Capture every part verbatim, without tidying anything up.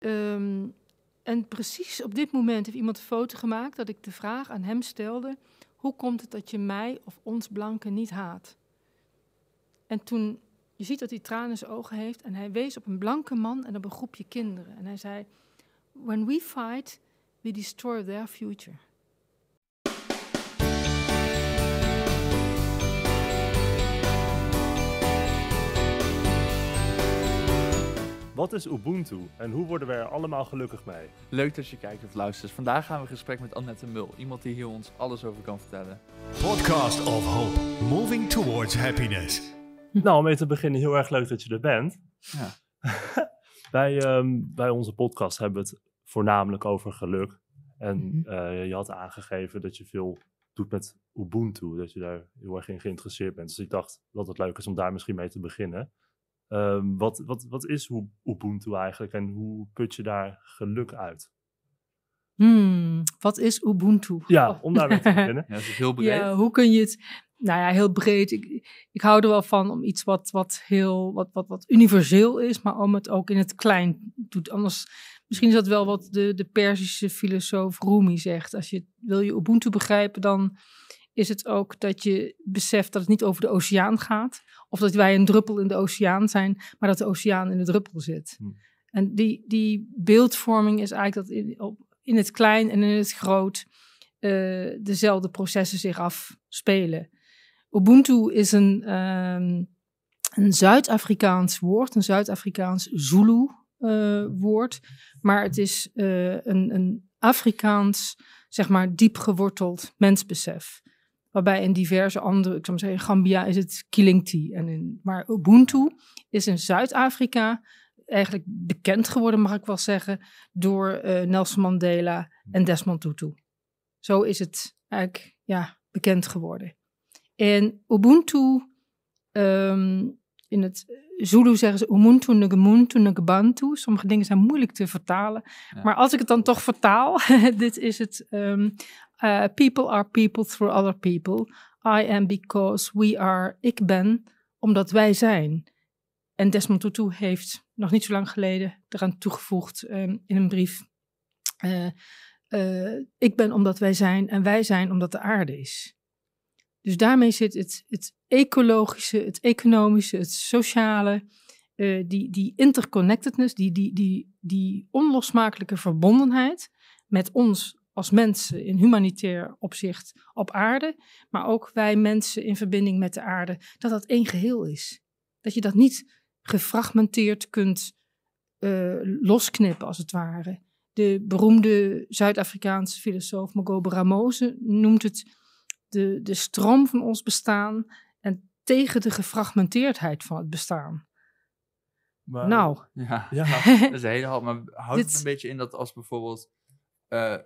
Um, en precies op dit moment heeft iemand een foto gemaakt dat ik de vraag aan hem stelde: hoe komt het dat je mij of ons blanken niet haat? En toen, je ziet dat hij tranen in zijn ogen heeft en hij wees op een blanke man en op een groepje kinderen. En hij zei: when we fight, we destroy their future. Wat is Ubuntu en hoe worden wij er allemaal gelukkig mee? Leuk dat je kijkt of luistert. Vandaag gaan we in gesprek met Annette Mul, iemand die hier ons alles over kan vertellen. Podcast of Hope, moving towards happiness. Nou, om mee te beginnen, heel erg leuk dat je er bent. Ja. Bij, um, bij onze podcast hebben we het voornamelijk over geluk. En mm-hmm. uh, je had aangegeven dat je veel doet met Ubuntu, dat je daar heel erg in geïnteresseerd bent. Dus ik dacht dat het leuk is om daar misschien mee te beginnen. Um, wat, wat, wat is Ubuntu eigenlijk en hoe put je daar geluk uit? Hmm, wat is Ubuntu? Ja, om daarmee te beginnen. Ja, dat is heel breed. Ja, hoe kun je het... Nou ja, heel breed. Ik, ik hou er wel van om iets wat, wat heel wat, wat, wat universeel is, maar om het ook in het klein doet. Anders, misschien is dat wel wat de, de Perzische filosoof Rumi zegt. Als je wil je Ubuntu begrijpen, dan is het ook dat je beseft dat het niet over de oceaan gaat. Of dat wij een druppel in de oceaan zijn, maar dat de oceaan in de druppel zit. Hm. En die, die beeldvorming is eigenlijk dat in, op, in het klein en in het groot uh, dezelfde processen zich afspelen. Ubuntu is een, um, een Zuid-Afrikaans woord, een Zuid-Afrikaans Zulu uh, woord. Maar het is uh, een, een Afrikaans, zeg maar, diep geworteld mensbesef. Waarbij in diverse andere, ik zou maar zeggen, Gambia is het Kilingti. En in, maar Ubuntu is in Zuid-Afrika eigenlijk bekend geworden, mag ik wel zeggen, door uh, Nelson Mandela en Desmond Tutu. Zo is het eigenlijk, ja, bekend geworden. En Ubuntu, um, in het Zulu zeggen ze Ubuntu, Ngumuntu, Ngubantu. Sommige dingen zijn moeilijk te vertalen. Ja. Maar als ik het dan toch vertaal, dit is het... Um, uh, people are people through other people. I am because we are, ik ben, omdat wij zijn. En Desmond Tutu heeft nog niet zo lang geleden eraan toegevoegd um, in een brief. Uh, uh, ik ben omdat wij zijn en wij zijn omdat de aarde is. Dus daarmee zit het, het ecologische, het economische, het sociale, uh, die, die interconnectedness, die, die, die, die onlosmakelijke verbondenheid met ons als mensen in humanitair opzicht op aarde, maar ook wij mensen in verbinding met de aarde, dat dat één geheel is. Dat je dat niet gefragmenteerd kunt uh, losknippen als het ware. De beroemde Zuid-Afrikaanse filosoof Mogobe Ramose noemt het... De, de stroom van ons bestaan en tegen de gefragmenteerdheid van het bestaan. Maar, nou. Ja, ja. Dat is heel hard. Maar houdt dit... het een beetje in dat als bijvoorbeeld uh,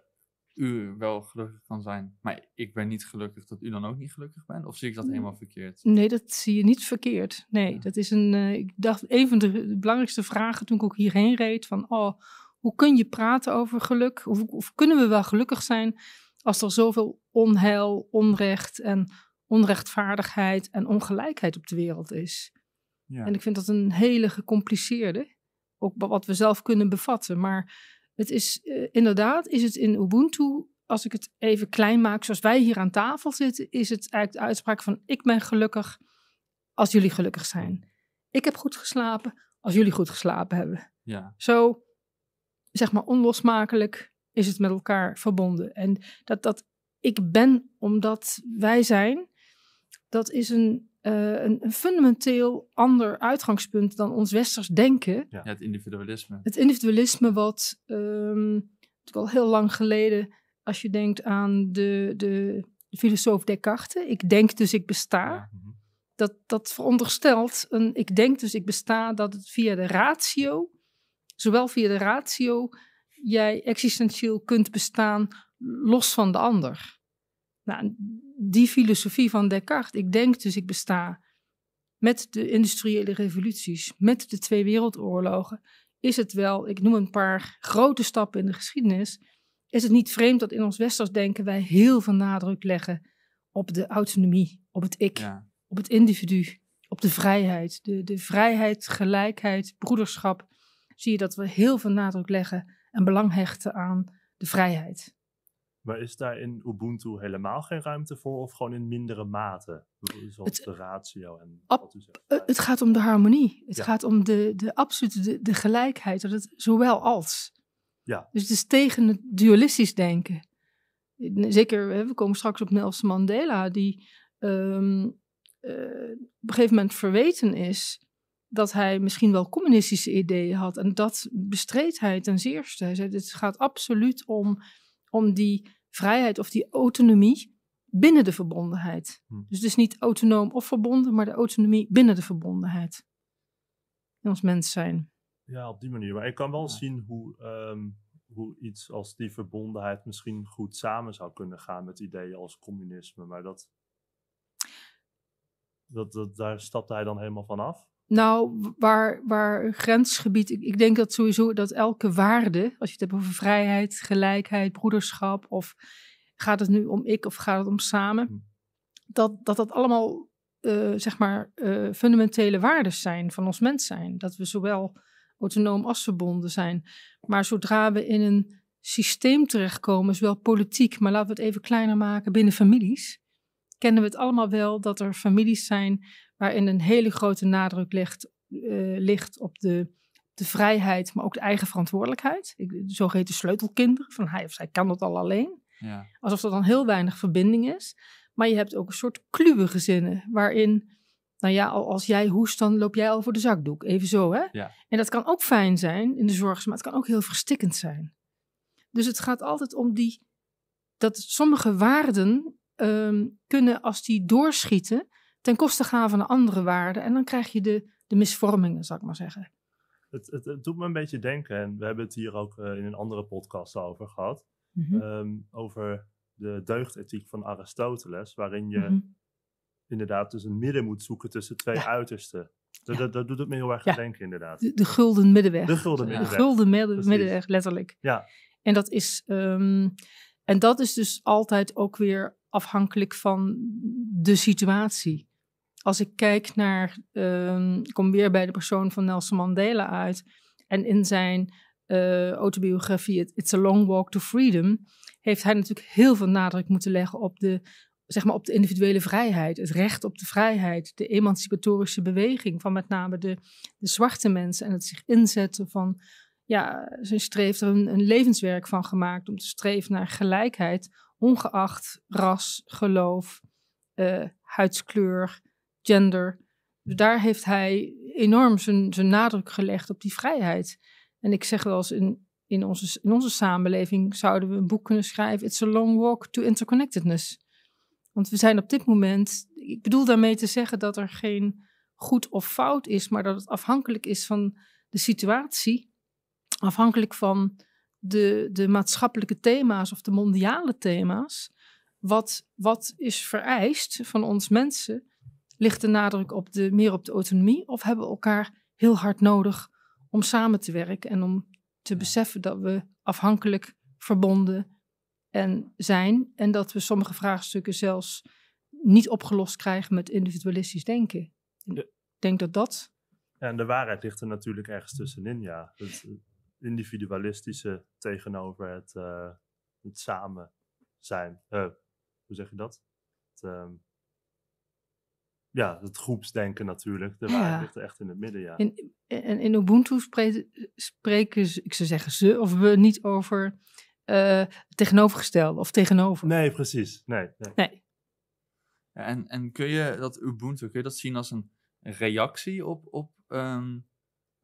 u wel gelukkig kan zijn, maar ik ben niet gelukkig, dat u dan ook niet gelukkig bent? Of zie ik dat helemaal verkeerd? Nee, dat zie je niet verkeerd. Nee, ja. Dat is een, uh, ik dacht, een van de, de belangrijkste vragen toen ik ook hierheen reed, van oh, hoe kun je praten over geluk? Of, of kunnen we wel gelukkig zijn als er zoveel onheil, onrecht en onrechtvaardigheid en ongelijkheid op de wereld is? Ja. En ik vind dat een hele gecompliceerde, ook wat we zelf kunnen bevatten. Maar het is eh, inderdaad, is het in Ubuntu, als ik het even klein maak, zoals wij hier aan tafel zitten, is het eigenlijk de uitspraak van ik ben gelukkig als jullie gelukkig zijn. Ik heb goed geslapen als jullie goed geslapen hebben. Ja. Zo, zeg maar, onlosmakelijk is het met elkaar verbonden. En dat, dat ik ben omdat wij zijn, dat is een, uh, een, een fundamenteel ander uitgangspunt dan ons westers denken. Ja, het individualisme. Het individualisme wat, um, al heel lang geleden, als je denkt aan de, de, de filosoof Descartes, ik denk dus ik besta, ja, mm-hmm. dat, dat veronderstelt een ik denk dus ik besta, dat het via de ratio, zowel via de ratio, jij existentieel kunt bestaan los van de ander. Nou, die filosofie van Descartes, ik denk dus ik besta, met de industriële revoluties, met de Twee Wereldoorlogen, is het wel, ik noem een paar grote stappen in de geschiedenis, is het niet vreemd dat in ons westers denken wij heel veel nadruk leggen op de autonomie, op het ik, ja, op het individu, op de vrijheid, de, de vrijheid, gelijkheid, broederschap. zie je dat we heel veel nadruk leggen en belang hechten aan de vrijheid. Maar is daar in Ubuntu helemaal geen ruimte voor of gewoon in mindere mate? Zoals het, de ratio en ab, wat u zegt. Het gaat om de harmonie. Het ja. gaat om de, de absolute de, de gelijkheid. Dat het zowel als. Ja. Dus het is tegen het dualistisch denken. Zeker, we komen straks op Nelson Mandela, die um, uh, op een gegeven moment verweten is dat hij misschien wel communistische ideeën had. En dat bestreed hij ten zeerste. Hij zei, het gaat absoluut om, om die vrijheid of die autonomie binnen de verbondenheid. Hm. Dus het is niet autonoom of verbonden, maar de autonomie binnen de verbondenheid. In ons mens zijn. Ja, op die manier. Maar ik kan wel ja. zien hoe... Um... hoe iets als die verbondenheid misschien goed samen zou kunnen gaan met ideeën als communisme. Maar dat, dat, dat daar stapte hij dan helemaal van af? Nou, waar, waar grensgebied... Ik, ik denk dat sowieso dat elke waarde, als je het hebt over vrijheid, gelijkheid, broederschap, of gaat het nu om ik of gaat het om samen, hm. dat, dat dat allemaal, uh, zeg maar, uh, fundamentele waarden zijn van ons mens zijn. Dat we zowel autonoom als verbonden zijn. Maar zodra we in een systeem terechtkomen, is wel politiek, maar laten we het even kleiner maken, binnen families, kennen we het allemaal wel dat er families zijn waarin een hele grote nadruk ligt, uh, ligt op de, de vrijheid, maar ook de eigen verantwoordelijkheid. Ik, zogeheten sleutelkinderen, van hij of zij kan dat al alleen. Ja. Alsof er dan heel weinig verbinding is. Maar je hebt ook een soort kluwe gezinnen waarin... Nou ja, als jij hoest, dan loop jij al voor de zakdoek. Even zo, hè? Ja. En dat kan ook fijn zijn in de zorg, maar het kan ook heel verstikkend zijn. Dus het gaat altijd om die... dat sommige waarden um, kunnen, als die doorschieten, ten koste gaan van een andere waarde. En dan krijg je de, de misvormingen, zou ik maar zeggen. Het, het, het doet me een beetje denken. En we hebben het hier ook uh, in een andere podcast over gehad. Mm-hmm. um, over de deugdethiek van Aristoteles, waarin je... Mm-hmm. inderdaad dus een midden moet zoeken tussen twee ja. uitersten. Dat, ja. dat, dat doet het me heel erg ja. denken, inderdaad. De, de gulden middenweg. De gulden middenweg. De gulden midden, middenweg, letterlijk. Ja. En dat is, um, en dat is dus altijd ook weer afhankelijk van de situatie. Als ik kijk naar, um, ik kom weer bij de persoon van Nelson Mandela uit, en in zijn uh, autobiografie It's a Long Walk to Freedom, heeft hij natuurlijk heel veel nadruk moeten leggen op de... zeg maar op de individuele vrijheid, het recht op de vrijheid, de emancipatorische beweging van met name de, de zwarte mensen en het zich inzetten van, ja, ze streeft er een, een levenswerk van gemaakt om te streven naar gelijkheid, ongeacht ras, geloof, uh, huidskleur, gender. Dus daar heeft hij enorm zijn, zijn nadruk gelegd op die vrijheid. En ik zeg wel eens, in, in, onze, in onze samenleving zouden we een boek kunnen schrijven, It's a Long Walk to Interconnectedness. Want we zijn op dit moment, ik bedoel daarmee te zeggen dat er geen goed of fout is, maar dat het afhankelijk is van de situatie, afhankelijk van de, de maatschappelijke thema's of de mondiale thema's. Wat, wat is vereist van ons mensen? Ligt de nadruk op de, meer op de autonomie of hebben we elkaar heel hard nodig om samen te werken en om te beseffen dat we afhankelijk, verbonden en zijn en dat we sommige vraagstukken zelfs niet opgelost krijgen met individualistisch denken. Ik denk dat dat... Ja, en de waarheid ligt er natuurlijk ergens tussenin, ja. Het individualistische tegenover het, uh, het samen zijn. Uh, hoe zeg je dat? Het, uh, ja, het groepsdenken natuurlijk. De waarheid ja. ligt er echt in het midden, ja. En in, in, in Ubuntu spreken, spreken ze, ik zou zeggen ze, of we niet over... Uh, tegenovergestelde of tegenover. Nee, precies. Nee. nee. nee. En, en kun je dat Ubuntu, kun je dat zien als een reactie op, op um,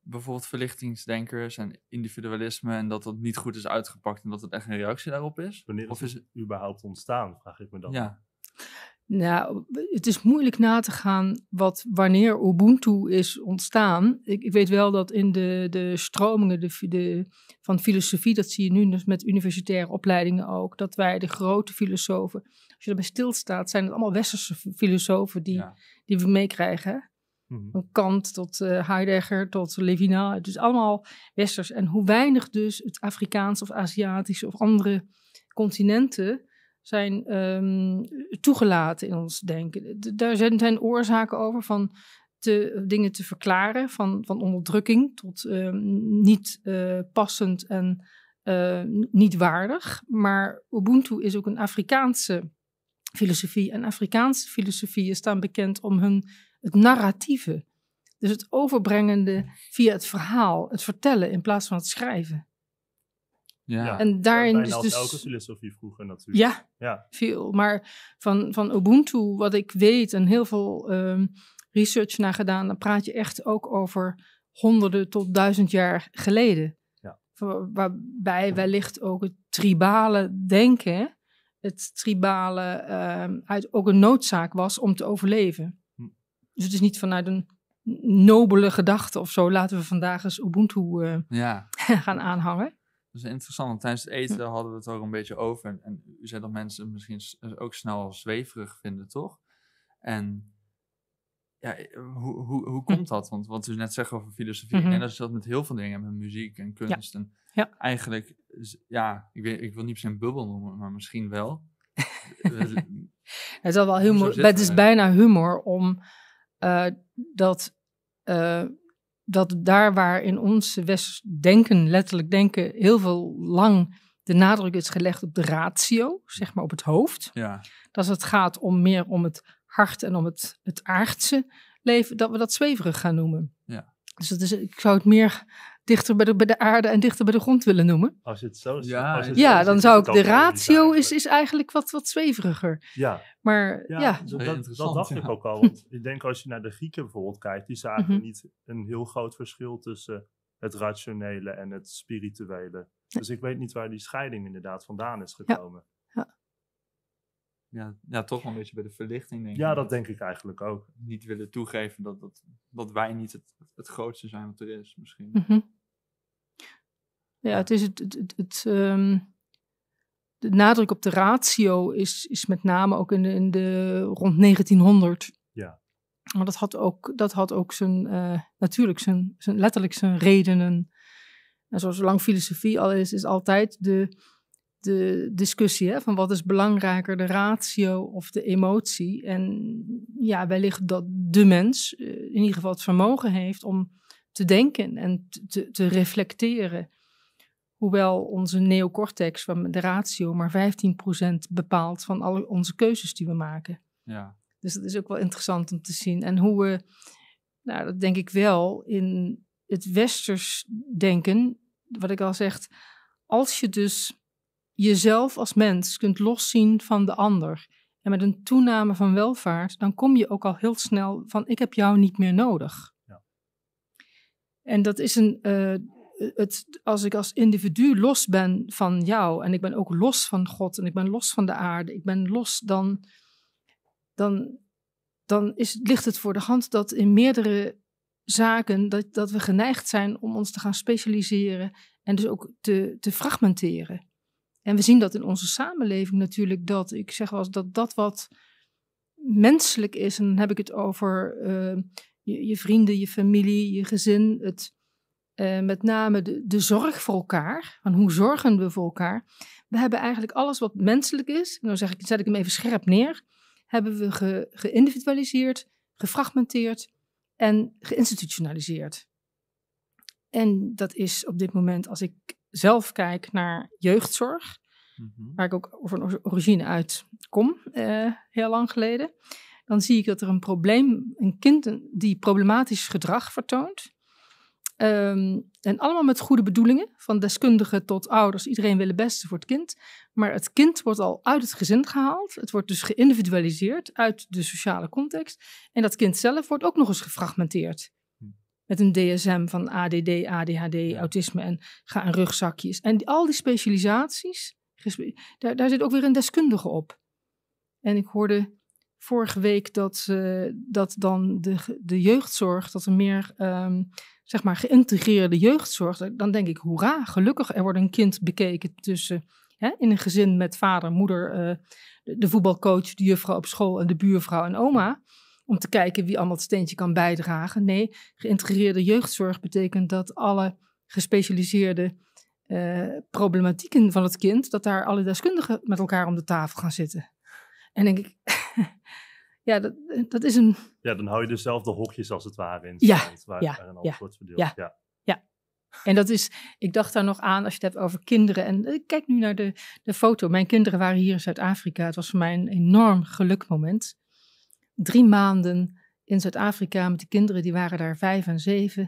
bijvoorbeeld verlichtingsdenkers en individualisme en dat dat niet goed is uitgepakt en dat het echt een reactie daarop is? Wanneer of is het überhaupt ontstaan, vraag ik me dan. Ja. Nou, het is moeilijk na te gaan wat wanneer Ubuntu is ontstaan. Ik, ik weet wel dat in de, de stromingen de, de, van filosofie, dat zie je nu dus met universitaire opleidingen ook, dat wij de grote filosofen, als je erbij stilstaat, zijn het allemaal westerse filosofen die, ja. die we meekrijgen. Mm-hmm. Van Kant tot uh, Heidegger tot Levinas, het is allemaal westers. En hoe weinig dus het Afrikaans of Aziatische of andere continenten zijn um, toegelaten in ons denken. D- daar zijn, zijn oorzaken over van te, dingen te verklaren, van, van onderdrukking tot uh, niet uh, passend en uh, niet waardig. Maar Ubuntu is ook een Afrikaanse filosofie. En Afrikaanse filosofieën staan bekend om hun, het narratieve. Dus het overbrengende via het verhaal, het vertellen in plaats van het schrijven. Ja, en daarin bijna is als dus elke filosofie vroeger natuurlijk. Ja, ja, veel. Maar van, van Ubuntu, wat ik weet en heel veel um, research naar gedaan, dan praat je echt ook over honderden tot duizend jaar geleden. Ja. Waarbij wellicht ook het tribale denken, het tribale um, uit, ook een noodzaak was om te overleven. Hm. Dus het is niet vanuit een nobele gedachte of zo, laten we vandaag eens Ubuntu uh, ja. gaan aanhangen. Dat is interessant, want tijdens het eten daar hadden we het ook een beetje over. En, en u zei dat mensen het misschien ook snel zweverig vinden, toch? En ja, hoe, hoe, hoe komt dat? Want wat u net zegt over filosofie, mm-hmm. en dat is dat met heel veel dingen, met muziek en kunst. Ja. En ja. Eigenlijk, ja, ik, weet, ik wil niet per se een bubbel noemen, maar misschien wel. Het is al wel humor. Het is bijna humor om uh, dat... Uh, dat daar waar in ons West denken, letterlijk denken, heel veel lang de nadruk is gelegd op de ratio, zeg maar op het hoofd. Ja. Dat het gaat om meer om het hart en om het, het aardse leven, dat we dat zweverig gaan noemen. Ja. Dus dat is, ik zou het meer dichter bij de, bij de aarde en dichter bij de grond willen noemen. Als het zo is. Ja, als het ja zo, dan zou ik, de ratio eigenlijk. Is, is eigenlijk wat, wat zweveriger. Ja, maar, ja, ja. Dus dat, dat dacht ja. ik ook al. Want ik denk als je naar de Grieken bijvoorbeeld kijkt, die zagen mm-hmm. niet een heel groot verschil tussen het rationele en het spirituele. Dus ik weet niet waar die scheiding inderdaad vandaan is gekomen. Ja. Ja. Ja, ja, toch wel een beetje bij de verlichting, denk ik. Ja, dat denk ik eigenlijk ook. Niet willen toegeven dat, dat, dat wij niet het, het grootste zijn wat er is, misschien. Mm-hmm. Ja, het is het... het, het, het um, de nadruk op de ratio is, is met name ook in de, in de rond negentienhonderd. Ja. Maar dat had ook, dat had ook zijn, uh, natuurlijk zijn, zijn, letterlijk zijn redenen. En zoals lang filosofie al is, is altijd de... de discussie, hè, van wat is belangrijker, de ratio of de emotie. En ja, wellicht dat de mens uh, in ieder geval het vermogen heeft om te denken en te, te reflecteren. Hoewel onze neocortex, van de ratio, maar vijftien procent bepaalt van alle onze keuzes die we maken. Ja. Dus dat is ook wel interessant om te zien. En hoe we, nou, dat denk ik wel, in het westers denken, wat ik al zeg, als je dus jezelf als mens kunt loszien van de ander. En met een toename van welvaart, dan kom je ook al heel snel van ik heb jou niet meer nodig. Ja. En dat is een, uh, het, als ik als individu los ben van jou en ik ben ook los van God en ik ben los van de aarde, ik ben los, dan, dan, dan is, ligt het voor de hand dat in meerdere zaken dat, dat we geneigd zijn om ons te gaan specialiseren en dus ook te, te fragmenteren. En we zien dat in onze samenleving natuurlijk, dat ik zeg wel eens dat dat wat menselijk is. En dan heb ik het over uh, je, je vrienden, je familie, je gezin. Het, uh, met name de, de zorg voor elkaar. Van hoe zorgen we voor elkaar? We hebben eigenlijk alles wat menselijk is. En dan zeg ik, zet ik hem even scherp neer. Hebben we ge, geïndividualiseerd, gefragmenteerd en geïnstitutionaliseerd. En dat is op dit moment, als ik zelf kijk naar jeugdzorg, mm-hmm. waar ik ook van origine uit kom, eh, heel lang geleden, dan zie ik dat er een probleem, een kind die problematisch gedrag vertoont, um, en allemaal met goede bedoelingen, van deskundigen tot ouders, iedereen wil het beste voor het kind, maar het kind wordt al uit het gezin gehaald, het wordt dus geïndividualiseerd uit de sociale context, en dat kind zelf wordt ook nog eens gefragmenteerd. Met een D S M van A D D, A D H D, ja. autisme en ga aan rugzakjes. En die, al die specialisaties, daar, daar zit ook weer een deskundige op. En ik hoorde vorige week dat, uh, dat dan de, de jeugdzorg, dat er meer um, zeg maar geïntegreerde jeugdzorg, dan denk ik hoera, gelukkig, er wordt een kind bekeken tussen, hè, in een gezin met vader, moeder, uh, de, de voetbalcoach, de juffrouw op school en de buurvrouw en oma. Om te kijken wie allemaal het steentje kan bijdragen. Nee, geïntegreerde jeugdzorg betekent dat alle gespecialiseerde uh, problematieken van het kind, dat daar alle deskundigen met elkaar om de tafel gaan zitten. En denk ik, ja, dat, dat is een... Ja, dan hou je dezelfde hokjes als het ware in het ja, stand, waar, ja, waarin alles wordt verdeeld. Ja, ja, ja. En dat is, ik dacht daar nog aan als je het hebt over kinderen. En ik kijk nu naar de, de foto. Mijn kinderen waren hier in Zuid-Afrika. Het was voor mij een enorm gelukmoment. Drie maanden in Zuid-Afrika met de kinderen, die waren daar vijf en zeven.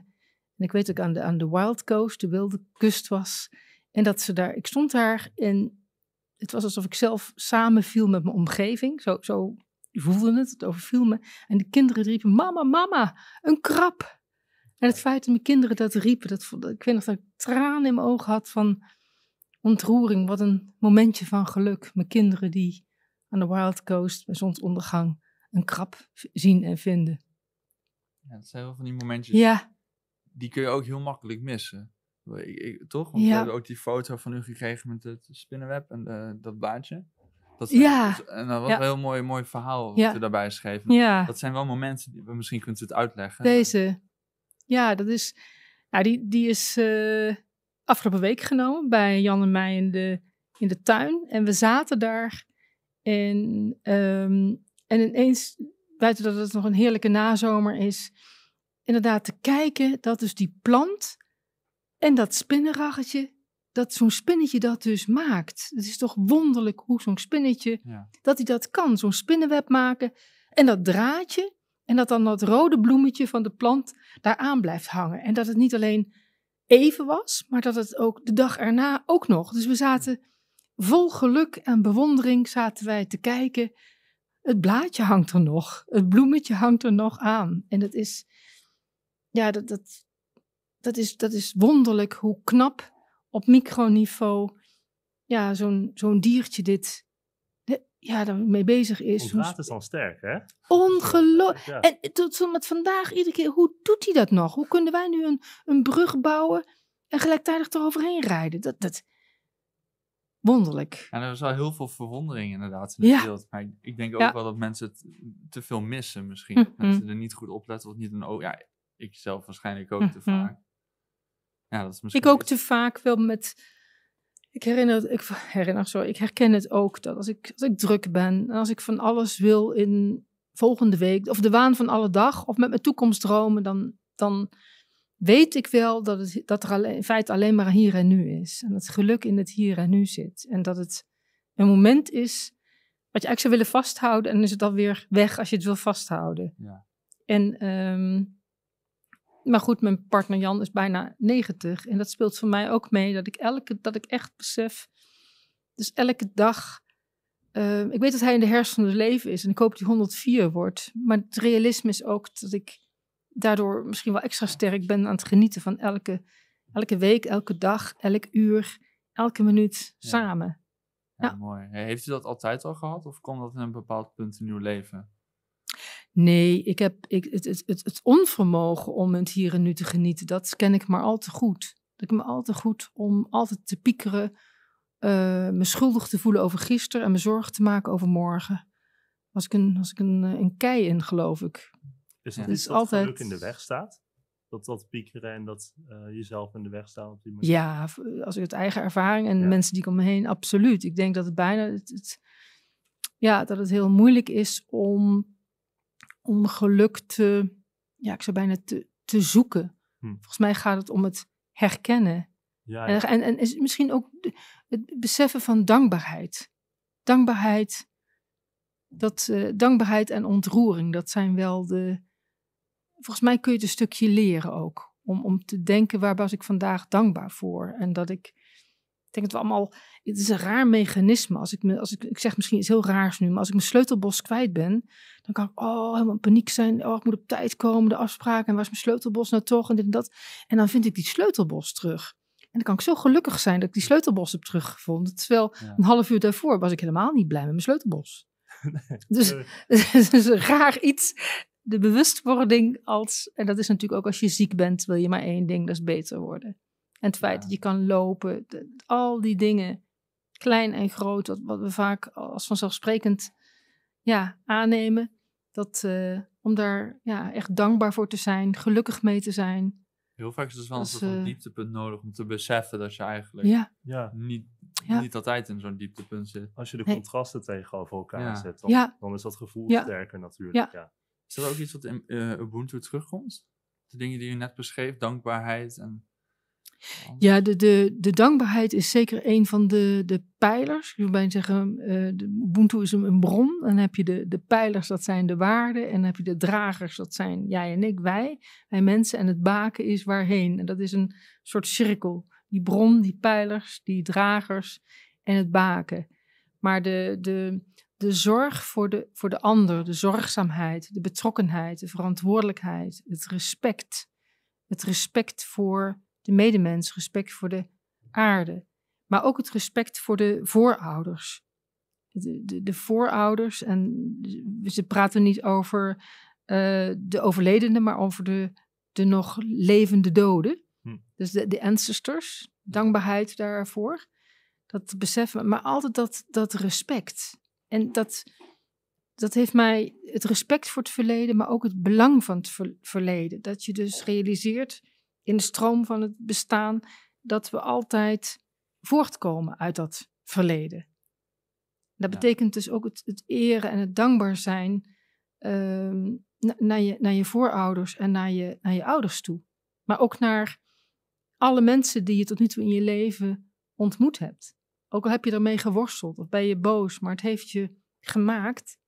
En ik weet dat ik aan de, aan de Wild Coast, de wilde kust was. En dat ze daar, ik stond daar en het was alsof ik zelf samenviel met mijn omgeving. Zo, zo voelde het, het overviel me. En de kinderen riepen, mama, mama, een krab. En het feit dat mijn kinderen dat riepen, dat, ik weet nog dat ik tranen in mijn ogen had van ontroering. Wat een momentje van geluk. Mijn kinderen die aan de Wild Coast bij zonsondergang een krab zien en vinden. Ja, dat zijn wel van die momentjes. Ja. Die kun je ook heel makkelijk missen. Ik, ik, toch? Want ja. We hebben ook die foto van u gekregen met het spinnenweb en de, dat blaadje. Dat zijn, ja. Dus, en dat was ja. een heel mooi, mooi verhaal wat ja. u daarbij schreef. Ja. Dat zijn wel momenten, die, misschien kunt u het uitleggen. Deze. Ja, dat is, nou, die, die is uh, afgelopen week genomen bij Jan en mij in de, in de tuin. En we zaten daar en, um, en ineens, buiten dat het nog een heerlijke nazomer is, inderdaad te kijken dat dus die plant en dat spinnenraggetje, dat zo'n spinnetje dat dus maakt. Het is toch wonderlijk hoe zo'n spinnetje, ja. dat hij dat kan, zo'n spinnenweb maken en dat draadje. En dat dan dat rode bloemetje van de plant daaraan blijft hangen. En dat het niet alleen even was, maar dat het ook de dag erna ook nog. Dus we zaten vol geluk en bewondering zaten wij te kijken. Het blaadje hangt er nog. Het bloemetje hangt er nog aan. En dat is, ja, dat, dat, dat is, dat is wonderlijk hoe knap op microniveau ja, zo'n, zo'n diertje dit... ja, daarmee bezig is. Het raad is al sterk, hè? Ongelooflijk. Ja. En tot met vandaag iedere keer, hoe doet hij dat nog? Hoe kunnen wij nu een, een brug bouwen en gelijktijdig eroverheen rijden? Dat, dat... Wonderlijk. Ja, er is wel heel veel verwondering inderdaad in het ja. beeld. Maar ik denk ook ja. wel dat mensen het te veel missen misschien. Mm-hmm. Mensen er niet goed op letten of niet een oog. Ja, ik zelf waarschijnlijk ook mm-hmm. te vaak. Ja, dat is misschien ik ook iets. te vaak wel met... Ik herinner, ik herinner, sorry, ik herken het ook dat als ik, als ik druk ben en als ik van alles wil in volgende week, of de waan van alle dag, of met mijn toekomst dromen, dan, dan weet ik wel dat, het, dat er alleen, in feite alleen maar hier en nu is. En dat het geluk in het hier en nu zit. En dat het een moment is wat je eigenlijk zou willen vasthouden en dan is het alweer weg als je het wil vasthouden. Ja. En, um, maar goed, mijn partner Jan is bijna negentig. En dat speelt voor mij ook mee. Dat ik, elke, dat ik echt besef. Dus elke dag. Uh, ik weet dat hij in de herfst van het leven is. En ik hoop dat hij honderdvier wordt. Maar het realisme is ook dat ik daardoor misschien wel extra sterk ben. Aan het genieten van elke, elke week, elke dag, elk uur, elke minuut ja. samen. Ja, ja, mooi. Heeft u dat altijd al gehad? Of kwam dat in een bepaald punt in uw leven? Nee, ik heb ik, het, het, het, het onvermogen om het hier en nu te genieten, dat ken ik maar al te goed. Dat ik me al te goed om altijd te piekeren, uh, me schuldig te voelen over gisteren en me zorgen te maken over morgen. Was ik een, was ik een, een kei in, geloof ik. Is het ja. is dat altijd... geluk in de weg staat? Dat dat piekeren en dat uh, jezelf in de weg staan op die manier? Ja, als ik het eigen ervaring en ja. mensen die ik om me heen, absoluut. Ik denk dat het bijna, het, het, ja, dat het heel moeilijk is om... om geluk te, ja, ik zou bijna te, te zoeken. Hm. Volgens mij gaat het om het herkennen. Ja, ja. En, en, en misschien ook het beseffen van dankbaarheid. Dankbaarheid, dat, uh, dankbaarheid en ontroering, dat zijn wel de... Volgens mij kun je het een stukje leren ook. Om, om te denken, waar was ik vandaag dankbaar voor? En dat ik... Ik denk dat we allemaal... Het is een raar mechanisme. Als ik, me, als ik, ik zeg misschien iets heel raars nu, maar als ik mijn sleutelbos kwijt ben, dan kan ik oh, helemaal in paniek zijn. Oh, ik moet op tijd komen, de afspraken. En waar is mijn sleutelbos nou toch? En dit en dat. En dan vind ik die sleutelbos terug. En dan kan ik zo gelukkig zijn dat ik die sleutelbos heb teruggevonden. Terwijl ja. een half uur daarvoor was ik helemaal niet blij met mijn sleutelbos. Nee. Dus het is een raar iets. De bewustwording als... En dat is natuurlijk ook als je ziek bent, wil je maar één ding, dat is beter worden. En het feit ja. dat je kan lopen, de, al die dingen, klein en groot, wat, wat we vaak als vanzelfsprekend ja, aannemen. Dat, uh, om daar ja, echt dankbaar voor te zijn, gelukkig mee te zijn. Heel vaak is het wel een soort uh, dieptepunt nodig om te beseffen dat je eigenlijk ja. niet ja. niet altijd in zo'n dieptepunt zit. Als je de contrasten hey. tegenover elkaar ja. zet, dan, ja. dan is dat gevoel ja. sterker natuurlijk. Ja. Ja. Is er ook iets wat in uh, Ubuntu terugkomt? De dingen die je net beschreef, dankbaarheid en... Ja, de, de, de dankbaarheid is zeker een van de, de pijlers. Je zou bijna zeggen, uh, de Ubuntu is een, een bron. Dan heb je de, de pijlers, dat zijn de waarden. En dan heb je de dragers, dat zijn jij en ik, wij. Wij mensen en het baken is waarheen. En dat is een soort cirkel. Die bron, die pijlers, die dragers en het baken. Maar de, de, de zorg voor de, voor de ander, de zorgzaamheid, de betrokkenheid, de verantwoordelijkheid, het respect. Het respect voor... de medemens, respect voor de aarde. Maar ook het respect voor de voorouders. De, de, de voorouders, en ze praten niet over uh, de overledenen, maar over de, de nog levende doden. Hm. Dus de, de ancestors, dankbaarheid daarvoor. Dat beseffen, maar altijd dat, dat respect. En dat, dat heeft mij het respect voor het verleden, maar ook het belang van het ver, verleden. Dat je dus realiseert... in de stroom van het bestaan, dat we altijd voortkomen uit dat verleden. Dat ja. betekent dus ook het, het eren en het dankbaar zijn um, na, naar, je, naar je voorouders en naar je, naar je ouders toe. Maar ook naar alle mensen die je tot nu toe in je leven ontmoet hebt. Ook al heb je ermee geworsteld of ben je boos, maar het heeft je gemaakt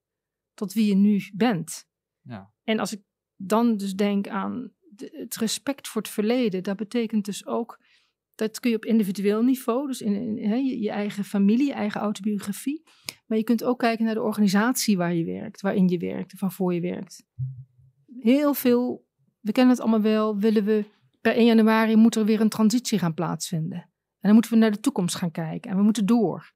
tot wie je nu bent. Ja. En als ik dan dus denk aan... het respect voor het verleden, dat betekent dus ook, dat kun je op individueel niveau, dus in, in, in je, je eigen familie, je eigen autobiografie, maar je kunt ook kijken naar de organisatie waar je werkt, waarin je werkt, waarvoor je werkt. Heel veel, we kennen het allemaal wel, willen we, per één januari moet er weer een transitie gaan plaatsvinden. En dan moeten we naar de toekomst gaan kijken en we moeten door.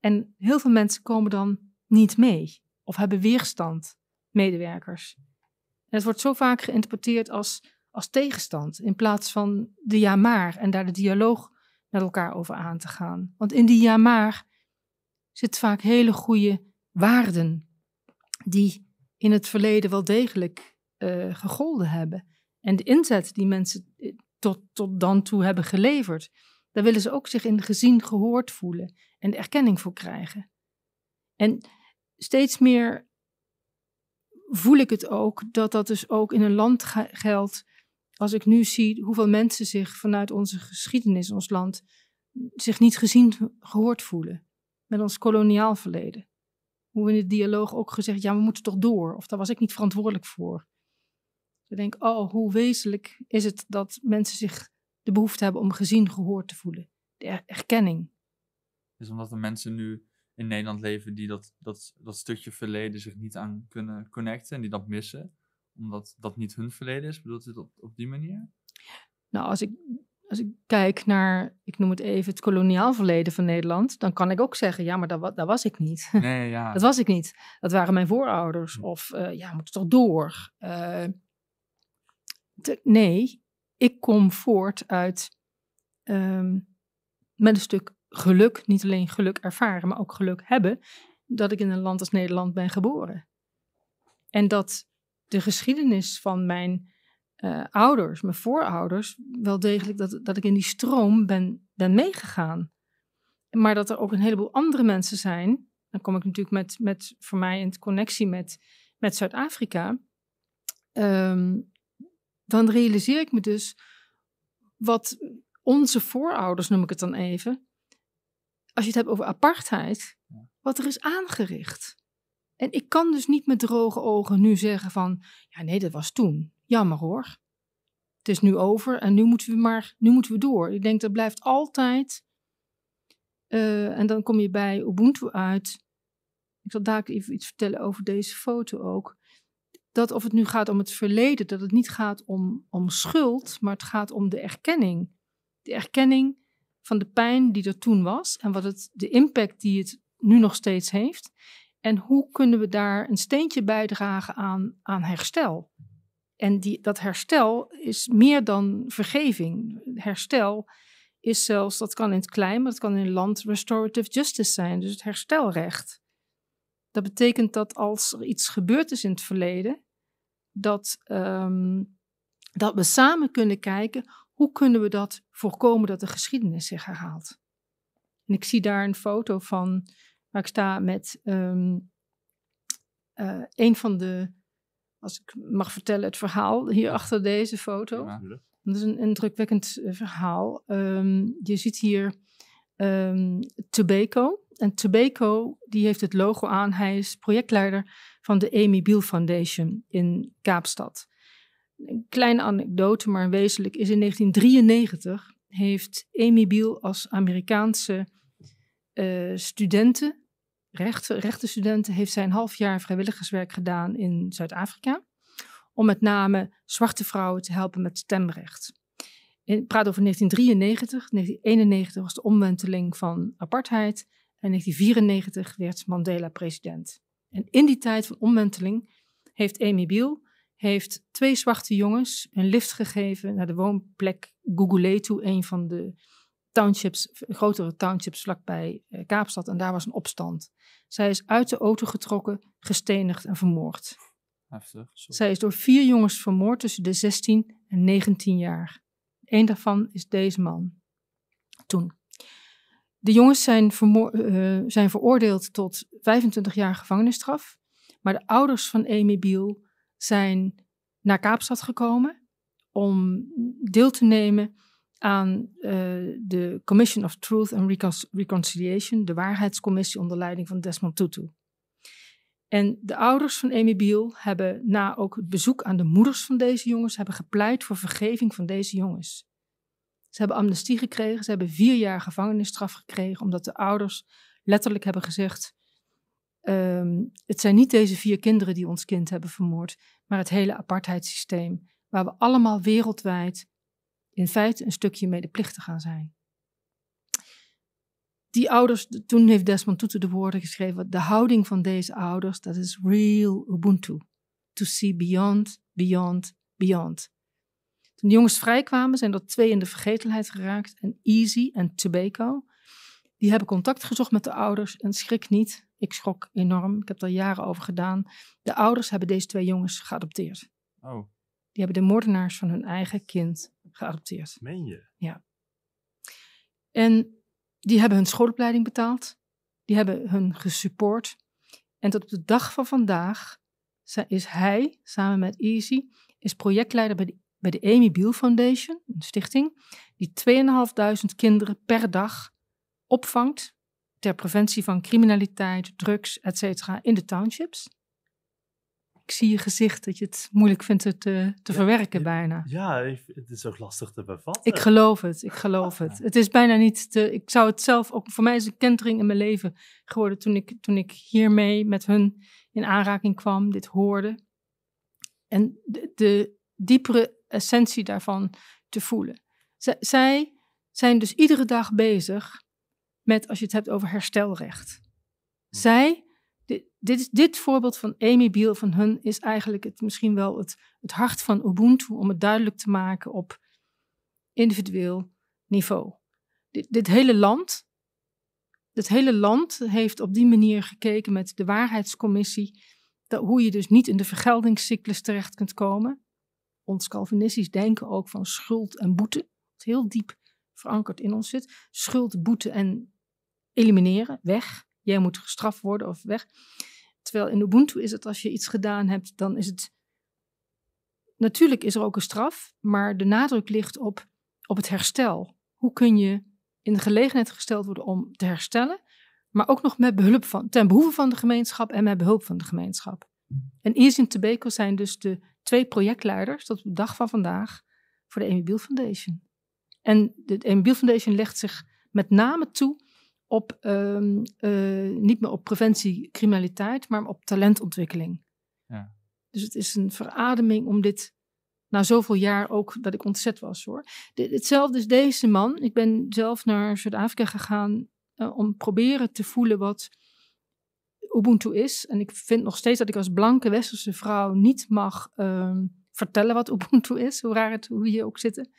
En heel veel mensen komen dan niet mee of hebben weerstand, medewerkers. En het wordt zo vaak geïnterpreteerd als, als tegenstand, in plaats van de ja maar en daar de dialoog met elkaar over aan te gaan. Want in die ja maar zitten vaak hele goede waarden die in het verleden wel degelijk uh, gegolden hebben. En de inzet die mensen tot, tot dan toe hebben geleverd, daar willen ze ook zich in gezien, gehoord voelen en de erkenning voor krijgen. En steeds meer... voel ik het ook, dat dat dus ook in een land geldt. Als ik nu zie hoeveel mensen zich vanuit onze geschiedenis, ons land, zich niet gezien, gehoord voelen. Met ons koloniaal verleden. Hoe in de dialoog ook gezegd, ja, we moeten toch door. Of daar was ik niet verantwoordelijk voor. Dus ik denk, oh, hoe wezenlijk is het dat mensen zich de behoefte hebben om gezien, gehoord te voelen. De er- erkenning. Dus omdat de mensen nu... in Nederland leven die dat, dat, dat stukje verleden zich niet aan kunnen connecten en die dat missen, omdat dat niet hun verleden is? Bedoelt u dat op, op die manier? Nou, als ik, als ik kijk naar, ik noem het even, het koloniaal verleden van Nederland, dan kan ik ook zeggen, ja, maar dat, dat was ik niet. Nee, ja. Dat was ik niet. Dat waren mijn voorouders. Hm. Of, uh, ja, moet het toch door? Uh, te, nee, ik kom voort uit, um, met een stuk geluk, niet alleen geluk ervaren, maar ook geluk hebben, dat ik in een land als Nederland ben geboren. En dat de geschiedenis van mijn uh, ouders, mijn voorouders, wel degelijk dat, dat ik in die stroom ben, ben meegegaan. Maar dat er ook een heleboel andere mensen zijn, dan kom ik natuurlijk met, met voor mij in connectie met, met Zuid-Afrika, um, dan realiseer ik me dus wat onze voorouders, noem ik het dan even, als je het hebt over apartheid, wat er is aangericht. En ik kan dus niet met droge ogen nu zeggen van, ja nee, dat was toen. Jammer hoor. Het is nu over en nu moeten we maar, nu moeten we door. Ik denk dat blijft altijd, uh, en dan kom je bij Ubuntu uit. Ik zal daar even iets vertellen over deze foto ook. Dat of het nu gaat om het verleden, dat het niet gaat om, om schuld, maar het gaat om de erkenning. De erkenning van de pijn die er toen was en wat het, de impact die het nu nog steeds heeft. En hoe kunnen we daar een steentje bijdragen aan, aan herstel? En die, dat herstel is meer dan vergeving. Herstel is zelfs, dat kan in het klein, maar dat kan in het land restorative justice zijn. Dus het herstelrecht. Dat betekent dat als er iets gebeurd is in het verleden, dat, um, dat we samen kunnen kijken... hoe kunnen we dat voorkomen dat de geschiedenis zich herhaalt? En ik zie daar een foto van waar ik sta met um, uh, een van de, als ik mag vertellen, het verhaal hier achter deze foto. Ja. Dat is een, een drukwekkend verhaal. Um, je ziet hier um, Tobacco. En Tobacco, die heeft het logo aan. Hij is projectleider van de Amy Biehl Foundation in Kaapstad. Een kleine anekdote, maar wezenlijk is in negentien drieënnegentig... heeft Amy Biehl als Amerikaanse uh, studenten, rechten, rechtenstudenten, heeft zij een half jaar vrijwilligerswerk gedaan in Zuid-Afrika, om met name zwarte vrouwen te helpen met stemrecht. Ik praat over negentien drieënnegentig, negentien eenennegentig was de omwenteling van apartheid en negentien vierennegentig werd Mandela president. En in die tijd van omwenteling heeft Amy Biehl heeft twee zwarte jongens een lift gegeven naar de woonplek Gugulethu, een van de townships, grotere townships vlakbij Kaapstad. En daar was een opstand. Zij is uit de auto getrokken, gestenigd en vermoord. Heftig. Zij is door vier jongens vermoord tussen de zestien en negentien jaar. Eén daarvan is deze man. Toen. De jongens zijn, uh, zijn veroordeeld tot vijfentwintig jaar gevangenisstraf. Maar de ouders van Amy Biehl zijn naar Kaapstad gekomen om deel te nemen aan uh, de Commission of Truth and Recon Reconciliation, de waarheidscommissie onder leiding van Desmond Tutu. En de ouders van Amy Biehl hebben na ook het bezoek aan de moeders van deze jongens, hebben gepleit voor vergeving van deze jongens. Ze hebben amnestie gekregen, ze hebben vier jaar gevangenisstraf gekregen, omdat de ouders letterlijk hebben gezegd, Um, het zijn niet deze vier kinderen die ons kind hebben vermoord, maar het hele apartheidssysteem, waar we allemaal wereldwijd in feite een stukje medeplichtig aan zijn. Die ouders, toen heeft Desmond Tutu de woorden geschreven, de houding van deze ouders, dat is real Ubuntu. To see beyond, beyond, beyond. Toen de jongens vrijkwamen, zijn er twee in de vergetelheid geraakt, en Easy en Tobacco. Die hebben contact gezocht met de ouders en schrik niet. Ik schrok enorm. Ik heb daar jaren over gedaan. De ouders hebben deze twee jongens geadopteerd. Oh. Die hebben de moordenaars van hun eigen kind geadopteerd. Meen je? Ja. En die hebben hun schoolopleiding betaald. Die hebben hun gesupport. En tot op de dag van vandaag is hij, samen met Easy, is projectleider bij de, bij de Amy Biehl Foundation, een stichting, die tweeduizend vijfhonderd kinderen per dag opvangt ter preventie van criminaliteit, drugs, et cetera, in de townships. Ik zie je gezicht dat je het moeilijk vindt het te, te ja, verwerken ja, bijna. Ja, het is ook lastig te bevatten. Ik geloof het, ik geloof het. Het is bijna niet te... Ik zou het zelf ook... Voor mij is het een kentering in mijn leven geworden toen ik, toen ik hiermee met hun in aanraking kwam, dit hoorde. En de, de diepere essentie daarvan te voelen. Z- zij zijn dus iedere dag bezig met, als je het hebt over herstelrecht. Zij, dit, dit, is, dit voorbeeld van Amy Biehl, van hun, is eigenlijk het, misschien wel het, het hart van Ubuntu, om het duidelijk te maken op individueel niveau. Dit, dit hele land, dit hele land heeft op die manier gekeken met de waarheidscommissie, dat, hoe je dus niet in de vergeldingscyclus terecht kunt komen. Ons Calvinistisch denken ook van schuld en boete, dat heel diep verankerd in ons zit. Schuld, boete en elimineren, weg. Jij moet gestraft worden of weg. Terwijl in Ubuntu is het, als je iets gedaan hebt, dan is het... Natuurlijk is er ook een straf, maar de nadruk ligt op, op het herstel. Hoe kun je in de gelegenheid gesteld worden om te herstellen, maar ook nog met behulp van, ten behoeve van de gemeenschap en met behulp van de gemeenschap. En Easy en Tobacco zijn dus de twee projectleiders tot op de dag van vandaag voor de Amy Biehl Foundation. En de Amy Biehl Foundation legt zich met name toe op, um, uh, niet meer op preventie criminaliteit, maar op talentontwikkeling. Ja. Dus het is een verademing om dit, na zoveel jaar ook, dat ik ontzet was hoor. De, hetzelfde is deze man. Ik ben zelf naar Zuid-Afrika gegaan uh, om proberen te voelen wat Ubuntu is. En ik vind nog steeds dat ik als blanke westerse vrouw niet mag uh, vertellen wat Ubuntu is, hoe raar het, hoe we hier ook zitten.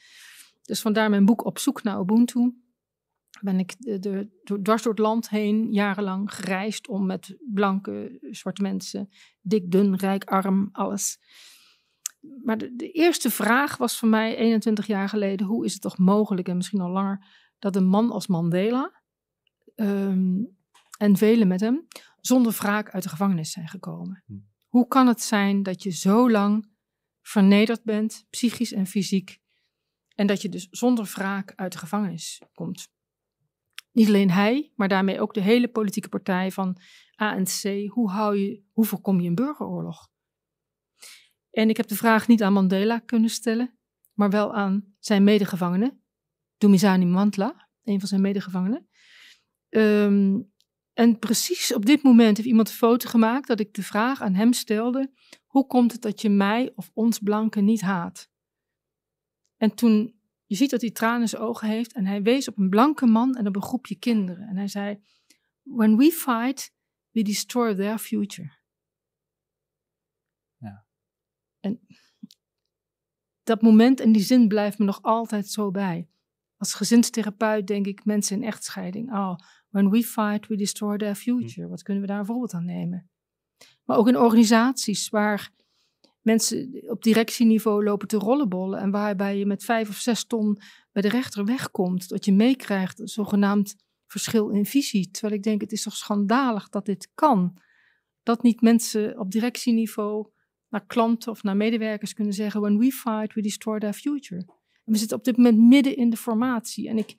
Dus vandaar mijn boek Op zoek naar Ubuntu. Ben ik de, de, de, dwars door het land heen jarenlang gereisd om met blanke, zwarte mensen, dik, dun, rijk, arm, alles. Maar de, de eerste vraag was voor mij eenentwintig jaar geleden, hoe is het toch mogelijk, en misschien al langer, dat een man als Mandela um, en velen met hem, zonder wraak uit de gevangenis zijn gekomen. Hm. Hoe kan het zijn dat je zo lang vernederd bent, psychisch en fysiek, en dat je dus zonder wraak uit de gevangenis komt? Niet alleen hij, maar daarmee ook de hele politieke partij van A N C. Hoe, hou je, hoe voorkom je een burgeroorlog? En ik heb de vraag niet aan Mandela kunnen stellen, maar wel aan zijn medegevangene, Dumizani Mantla, een van zijn medegevangenen. Um, en precies op dit moment heeft iemand een foto gemaakt dat ik de vraag aan hem stelde: hoe komt het dat je mij of ons blanken niet haat? En toen... Je ziet dat hij tranen in zijn ogen heeft en hij wees op een blanke man en op een groepje kinderen. En hij zei, when we fight, we destroy their future. Ja. En dat moment en die zin blijft me nog altijd zo bij. Als gezinstherapeut denk ik mensen in echtscheiding. Oh, when we fight, we destroy their future. Hm. Wat kunnen we daar een voorbeeld aan nemen? Maar ook in organisaties waar... mensen op directieniveau lopen te rollenbollen en waarbij je met vijf of zes ton bij de rechter wegkomt, dat je meekrijgt een zogenaamd verschil in visie. Terwijl ik denk, het is toch schandalig dat dit kan. Dat niet mensen op directieniveau naar klanten of naar medewerkers kunnen zeggen, when we fight, we destroy their future. En we zitten op dit moment midden in de formatie en ik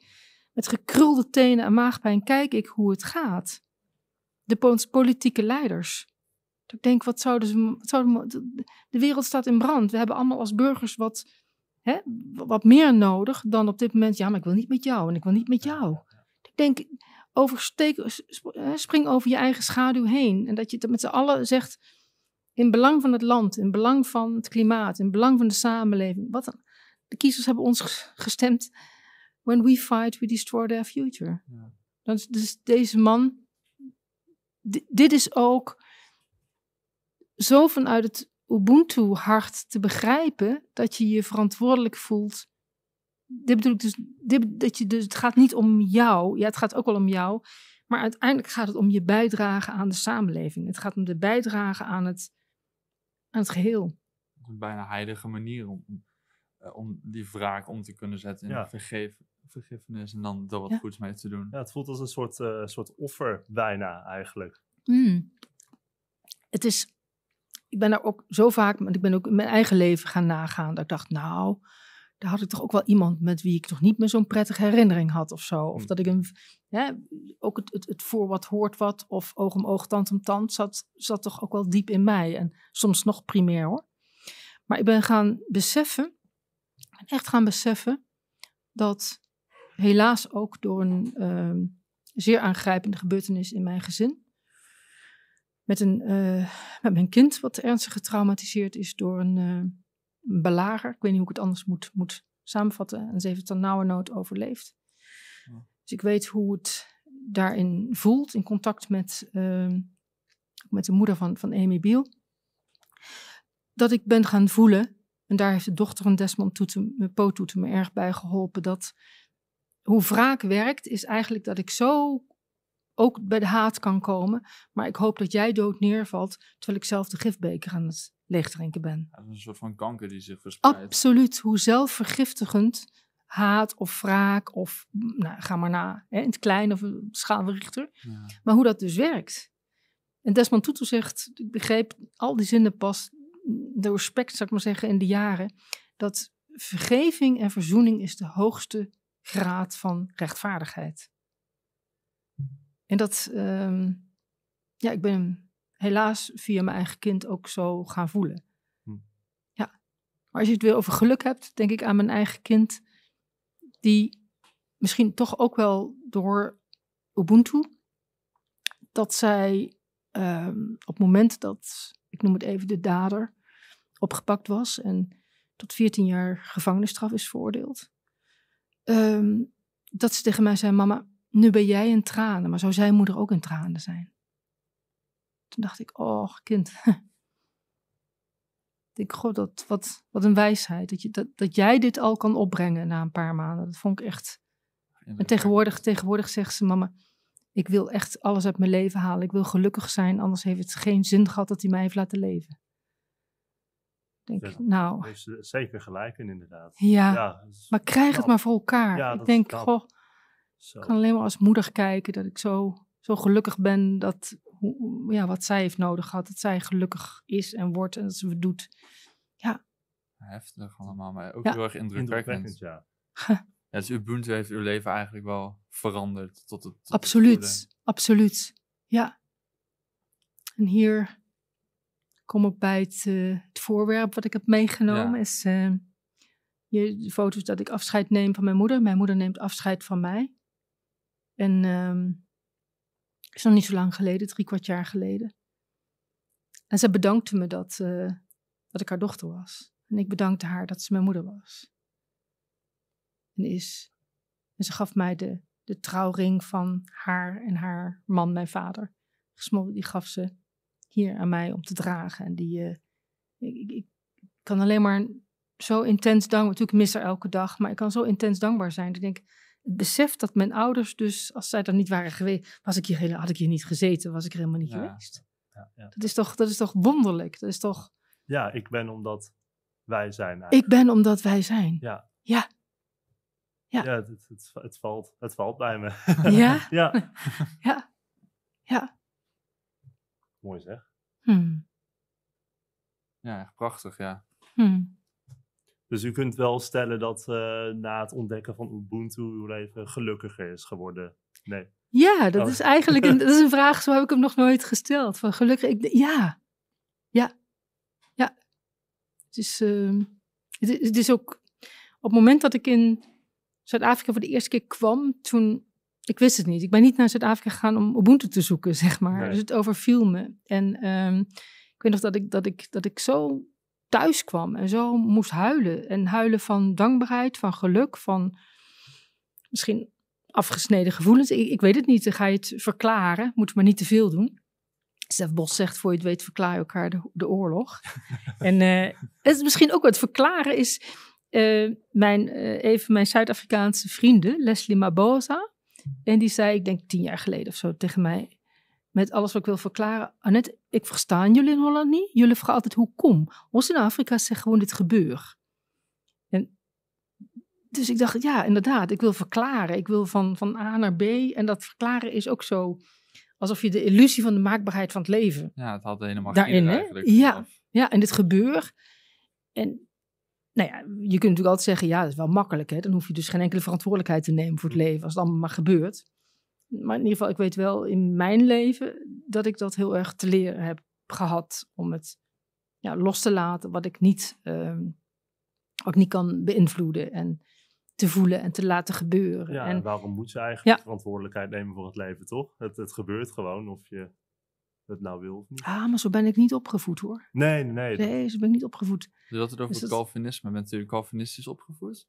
met gekrulde tenen en maagpijn kijk ik hoe het gaat. De politieke leiders. Ik denk, wat zouden ze, wat zouden, de wereld staat in brand. We hebben allemaal als burgers wat, hè, wat meer nodig dan op dit moment. Ja, maar ik wil niet met jou en ik wil niet met jou. Ik denk, oversteek, spring over je eigen schaduw heen. En dat je het met z'n allen zegt, in belang van het land, in belang van het klimaat, in belang van de samenleving. Wat dan? De kiezers hebben ons gestemd. When we fight, we destroy their future. Ja. Dus, dus deze man, d- dit is ook... zo vanuit het Ubuntu-hart te begrijpen dat je je verantwoordelijk voelt. Dit bedoel ik dus, dit, dat je dus, het gaat niet om jou, ja, het gaat ook wel om jou, maar uiteindelijk gaat het om je bijdrage aan de samenleving. Het gaat om de bijdrage aan het, aan het geheel. Een bijna heilige manier om, om die wraak om te kunnen zetten in ja. vergeef, vergiffenis en dan er wat ja. goeds mee te doen. Ja, het voelt als een soort, uh, soort offer bijna eigenlijk. Mm. Het is... Ik ben daar ook zo vaak, want ik ben ook in mijn eigen leven gaan nagaan. Dat ik dacht, nou, daar had ik toch ook wel iemand met wie ik toch niet meer zo'n prettige herinnering had of zo. Of dat ik een, ja, ook het, het, het voor wat hoort wat of oog om oog, tand om tand zat, zat toch ook wel diep in mij. En soms nog primair hoor. Maar ik ben gaan beseffen, echt gaan beseffen dat helaas ook door een uh, zeer aangrijpende gebeurtenis in mijn gezin. Met, een, uh, met mijn kind wat ernstig getraumatiseerd is door een, uh, een belager. Ik weet niet hoe ik het anders moet, moet samenvatten. En ze heeft het dan nauwernood overleefd. Ja. Dus ik weet hoe het daarin voelt. In contact met, uh, met de moeder van, van Amy Biehl. Dat ik ben gaan voelen. En daar heeft de dochter van Desmond Tutu, Po Tutu me erg bij geholpen. Dat hoe wraak werkt is eigenlijk dat ik zo... ook bij de haat kan komen, maar ik hoop dat jij dood neervalt, terwijl ik zelf de gifbeker aan het leegdrinken ben. Ja, dat is een soort van kanker die zich verspreidt. Absoluut, hoe zelfvergiftigend haat of wraak of, nou, ga maar na, hè, in het klein of een schaalverrichter, ja. Maar hoe dat dus werkt. En Desmond Tutu zegt, ik begreep al die zinnen pas, door respect zou ik maar zeggen, in de jaren, dat vergeving en verzoening is de hoogste graad van rechtvaardigheid. En dat, um, ja, ik ben helaas via mijn eigen kind ook zo gaan voelen. Hm. Ja, maar als je het weer over geluk hebt, denk ik aan mijn eigen kind, die misschien toch ook wel door Ubuntu, dat zij um, op het moment dat, ik noem het even de dader, opgepakt was en tot veertien jaar gevangenisstraf is veroordeeld, um, dat ze tegen mij zei, mama, nu ben jij in tranen, maar zou zijn moeder ook in tranen zijn? Toen dacht ik, oh kind. Ik denk, god, dat, wat, wat een wijsheid. Dat, je, dat, dat jij dit al kan opbrengen na een paar maanden. Dat vond ik echt... En tegenwoordig, tegenwoordig zegt ze, mama, ik wil echt alles uit mijn leven halen. Ik wil gelukkig zijn, anders heeft het geen zin gehad dat hij mij heeft laten leven. Denk, ja, nou... Heeft ze zeker gelijk in, inderdaad. Ja, ja dus, maar krijg nou, het maar voor elkaar. Ja, ik denk, goh... Zo. Ik kan alleen maar als moeder kijken dat ik zo, zo gelukkig ben dat ja, wat zij heeft nodig gehad. Dat zij gelukkig is en wordt en dat ze het doet. Ja. Heftig allemaal, maar ook ja. heel erg indrukwekkend. Ja. ja. Dus Ubuntu heeft uw leven eigenlijk wel veranderd tot het... Tot absoluut, het absoluut. Ja. En hier kom ik bij het, uh, het voorwerp wat ik heb meegenomen. Ja. Is uh, de foto's dat ik afscheid neem van mijn moeder. Mijn moeder neemt afscheid van mij. En het um, is nog niet zo lang geleden, drie kwart jaar geleden. En ze bedankte me dat, uh, dat ik haar dochter was. En ik bedankte haar dat ze mijn moeder was. En is. En ze gaf mij de, de trouwring van haar en haar man, mijn vader. Gesmolten, die gaf ze hier aan mij om te dragen. En die, uh, ik, ik kan alleen maar zo intens dankbaar... Natuurlijk mis haar elke dag, maar ik kan zo intens dankbaar zijn. Ik denk, het besef dat mijn ouders dus... Als zij er niet waren geweest, was ik hier hele, had ik hier niet gezeten, was ik er helemaal niet ja. geweest. Ja, ja. Dat is toch, dat is toch wonderlijk? Dat is toch... Ja, ik ben omdat wij zijn. Eigenlijk. Ik ben omdat wij zijn. Ja. Ja. Ja, ja het, het, het, valt, het valt bij me. Ja? Ja. Ja. Ja. Mooi zeg. Hmm. Ja, echt prachtig, ja. Hmm. Dus u kunt wel stellen dat uh, na het ontdekken van Ubuntu uw leven gelukkiger is geworden? Nee. Ja, dat oh. is eigenlijk een, dat is een vraag, zo heb ik hem nog nooit gesteld. Van gelukkig, ik, ja. Ja. Ja. Het is, uh, het, het is ook, op het moment dat ik in... Zuid-Afrika voor de eerste keer kwam, toen... Ik wist het niet. Ik ben niet naar Zuid-Afrika gegaan om Ubuntu te zoeken, zeg maar. Nee. Dus het overviel me. En um, ik weet nog dat ik, dat, ik, dat ik zo thuis kwam en zo moest huilen. En huilen van dankbaarheid, van geluk, van misschien afgesneden gevoelens. Ik, ik weet het niet. Dan ga je het verklaren. Moet maar niet te veel doen. Stef Bos zegt, voor je het weet, verklaar je elkaar de, de oorlog. En uh, het is misschien ook wat verklaren is... Uh, mijn, uh, een van mijn Zuid-Afrikaanse vrienden, Leslie Mabosa, en die zei, ik denk tien jaar geleden of zo tegen mij, met alles wat ik wil verklaren, Annette, ik verstaan jullie in Holland niet, jullie vragen altijd hoe kom, ons in Afrika zegt gewoon dit gebeur. En, dus ik dacht, ja inderdaad, ik wil verklaren, ik wil van, van A naar B, en dat verklaren is ook zo, alsof je de illusie van de maakbaarheid van het leven. Ja, het had helemaal daarin, hè? Ja, ja, en dit gebeur, en nou ja, je kunt natuurlijk altijd zeggen, ja, dat is wel makkelijk. Hè? Dan hoef je dus geen enkele verantwoordelijkheid te nemen voor het leven, als het allemaal maar gebeurt. Maar in ieder geval, ik weet wel in mijn leven dat ik dat heel erg te leren heb gehad. Om het ja, los te laten wat ik niet, um, wat ik niet kan beïnvloeden en te voelen en te laten gebeuren. Ja, en, en waarom moet je eigenlijk ja. verantwoordelijkheid nemen voor het leven, toch? Het, het gebeurt gewoon of je het nou wil of niet. Ah, maar zo ben ik niet opgevoed hoor. Nee, nee. Nee, nee zo ben ik niet opgevoed. Dus dat het over dus het Calvinisme. Bent u Calvinistisch opgevoed?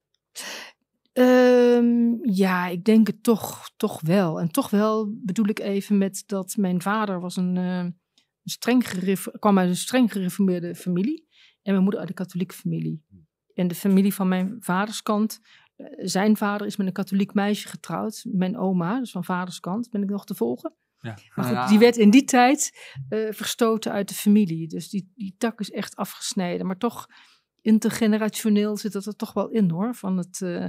Um, ja, ik denk het toch, toch wel. En toch wel bedoel ik even met dat mijn vader was een, uh, een streng geref- kwam uit een streng gereformeerde familie. En mijn moeder uit een katholieke familie. En de familie van mijn vaderskant, uh, zijn vader is met een katholiek meisje getrouwd. Mijn oma, dus van vaderskant, ben ik nog te volgen. Ja. Maar goed, die werd in die tijd uh, verstoten uit de familie. Dus die, die tak is echt afgesneden. Maar toch, intergenerationeel zit dat er toch wel in hoor. Van het, uh,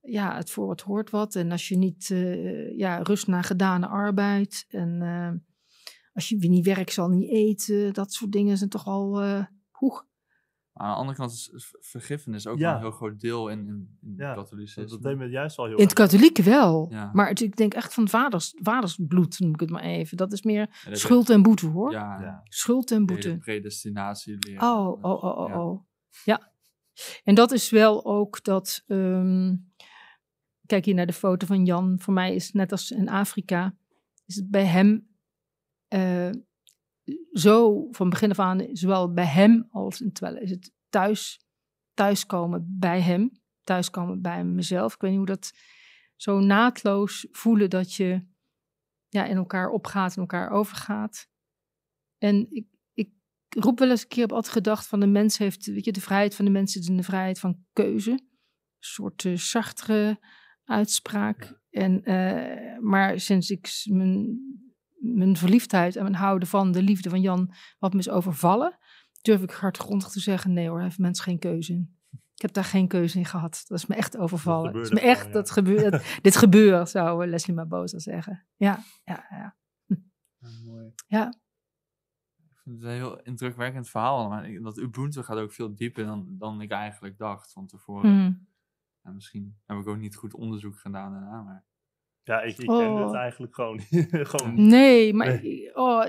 ja, het voor wat hoort wat. En als je niet, uh, ja, rust na gedane arbeid. En uh, als je wie niet werkt zal niet eten. Dat soort dingen zijn toch al, uh, hoeg. Aan de andere kant is vergiffenis ook ja. een heel groot deel in, in, in ja, katholicisme. Dat deed me juist al heel in het katholieke wel. Ja. Maar het, ik denk echt van vaders, vadersbloed, noem ik het maar even. Dat is meer ja, dat schuld en boete, hoor. Ja, ja. Schuld en boete. Predestinatie leren. Oh, oh, oh, oh, ja. oh. Ja. En dat is wel ook dat... Um, kijk hier naar de foto van Jan. Voor mij is net als in Afrika, is het bij hem... Uh, Zo van begin af aan, zowel bij hem als in terwijl is het thuis, thuiskomen bij hem, thuiskomen bij mezelf. Ik weet niet hoe dat zo naadloos voelen dat je ja, in elkaar opgaat, in elkaar overgaat. En ik, ik roep wel eens een keer op altijd gedacht van de mens heeft, weet je, de vrijheid van de mens is een vrijheid van keuze. Een soort uh, zachtere uitspraak. En, uh, maar sinds ik mijn... mijn verliefdheid en mijn houden van de liefde van Jan, wat me is overvallen, durf ik hardgrondig te zeggen, nee hoor, heeft mens geen keuze in. Ik heb daar geen keuze in gehad. Dat is me echt overvallen. Dat is me echt, van, ja. dat gebeurt, dat, dit gebeurt, zou Leslie Mabosa zeggen. Ja, ja, ja. Ja, mooi. Ja. Ik vind het een heel indrukwekkend verhaal. Maar dat Ubuntu gaat ook veel dieper dan, dan ik eigenlijk dacht van tevoren. Mm. Ja, misschien heb ik ook niet goed onderzoek gedaan daarna, maar... Ja, ik, ik oh. ken het eigenlijk gewoon, gewoon niet. Nee, maar... Nee. Oh,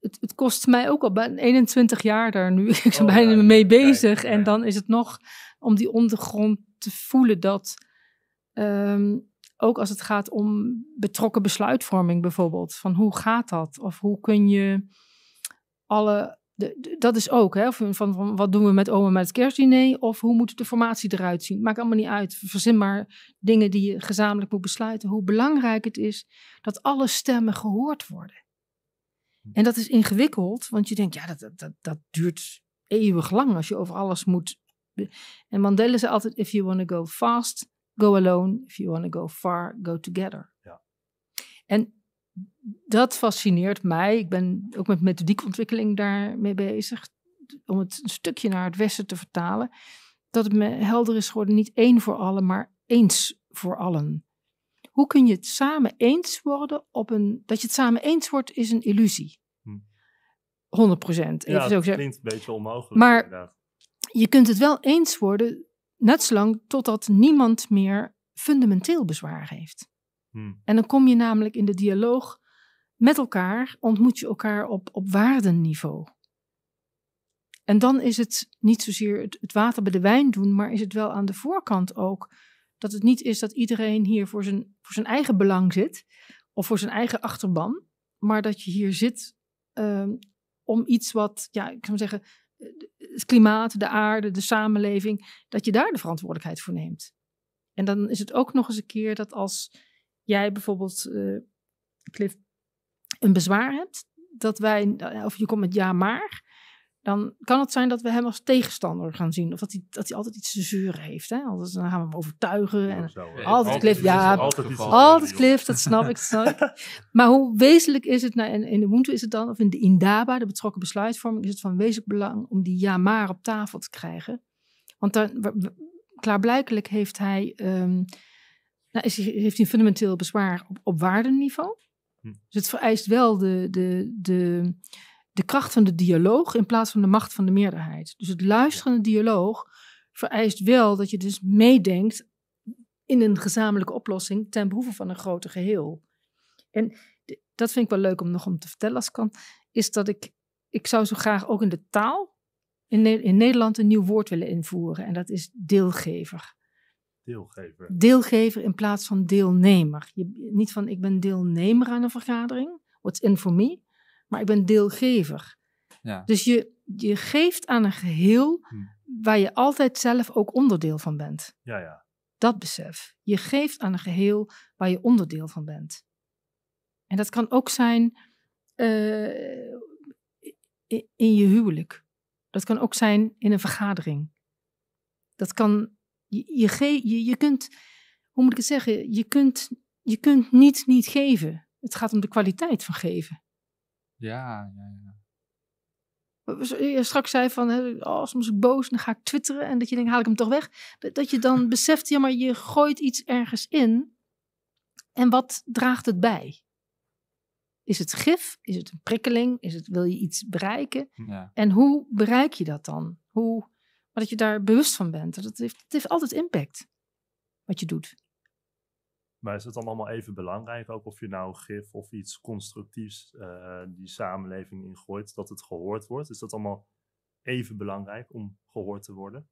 het, het kost mij ook al bijna eenentwintig jaar daar nu. Ik ben oh, bijna ja, mee bezig. Kijk, en ja. dan is het nog om die ondergrond te voelen dat... Um, ook als het gaat om betrokken besluitvorming bijvoorbeeld. Van hoe gaat dat? Of hoe kun je alle... De, de, dat is ook, hè, van, van wat doen we met oma met het kerstdiner? Of hoe moet de formatie eruit zien? Maakt allemaal niet uit. Verzin maar dingen die je gezamenlijk moet besluiten. Hoe belangrijk het is dat alle stemmen gehoord worden. En dat is ingewikkeld, want je denkt, ja, dat, dat, dat, dat duurt eeuwig lang als je over alles moet. En Mandela zei altijd, if you want to go fast, go alone. If you want to go far, go together. Ja. En dat fascineert mij. Ik ben ook met methodiekontwikkeling daarmee bezig. Om het een stukje naar het Westen te vertalen. Dat het me helder is geworden. Niet één voor allen, maar eens voor allen. Hoe kun je het samen eens worden? Op een, dat je het samen eens wordt is een illusie. honderd procent. Ja, dat ook klinkt een beetje onmogelijk. Maar inderdaad. Je kunt het wel eens worden... Net zolang totdat niemand meer fundamenteel bezwaar heeft. Hmm. En dan kom je namelijk in de dialoog met elkaar, ontmoet je elkaar op, op waardenniveau. En dan is het niet zozeer het, het water bij de wijn doen, maar is het wel aan de voorkant ook. Dat het niet is dat iedereen hier voor zijn, voor zijn eigen belang zit, of voor zijn eigen achterban. Maar dat je hier zit um, om iets wat, ja, ik zou zeggen... het klimaat, de aarde, de samenleving, dat je daar de verantwoordelijkheid voor neemt. En dan is het ook nog eens een keer dat als jij bijvoorbeeld, uh, Cliff, een bezwaar hebt, dat wij, of je komt met ja maar, dan kan het zijn dat we hem als tegenstander gaan zien. Of dat hij, dat hij altijd iets te zeuren heeft. Hè? Anders, dan gaan we hem overtuigen. En ja, zo, altijd, altijd Cliff, ja, altijd, altijd Cliff, dat snap ik, snap ik. Maar hoe wezenlijk is het, nou, in, in de Ubuntu is het dan, of in de Indaba, de betrokken besluitvorming, is het van wezenlijk belang om die ja maar op tafel te krijgen. Want dan, klaarblijkelijk heeft hij, um, nou, is hij, heeft hij een fundamenteel bezwaar op, op waardeniveau. Hm. Dus het vereist wel de... de, de De kracht van de dialoog in plaats van de macht van de meerderheid. Dus het luisterende dialoog vereist wel dat je dus meedenkt in een gezamenlijke oplossing ten behoeve van een groter geheel. En dat vind ik wel leuk om nog om te vertellen als kan, is dat ik, ik zou zo graag ook in de taal in, ne- in Nederland een nieuw woord willen invoeren. En dat is deelgever. Deelgever. Deelgever in plaats van deelnemer. Je, niet van ik ben deelnemer aan een vergadering, what's in for me. Maar ik ben deelgever. Ja. Dus je, je geeft aan een geheel hm. waar je altijd zelf ook onderdeel van bent. Ja, ja. Dat besef. Je geeft aan een geheel waar je onderdeel van bent. En dat kan ook zijn uh, in je huwelijk. Dat kan ook zijn in een vergadering. Dat kan... Je, je, ge, je, je kunt... Hoe moet ik het zeggen? Je kunt, je kunt niet niet geven. Het gaat om de kwaliteit van geven. Ja, ja, ja. Straks zei van, oh, soms ik boos, dan ga ik twitteren en dat je denkt, haal ik hem toch weg? Dat je dan beseft, ja, maar je gooit iets ergens in en wat draagt het bij? Is het gif? Is het een prikkeling? Is het, wil je iets bereiken? Ja. En hoe bereik je dat dan? Hoe, maar dat je daar bewust van bent. Dat heeft, dat heeft altijd impact, wat je doet. Maar is het dan allemaal even belangrijk, ook of je nou gif of iets constructiefs uh, die samenleving ingooit, dat het gehoord wordt? Is dat allemaal even belangrijk om gehoord te worden?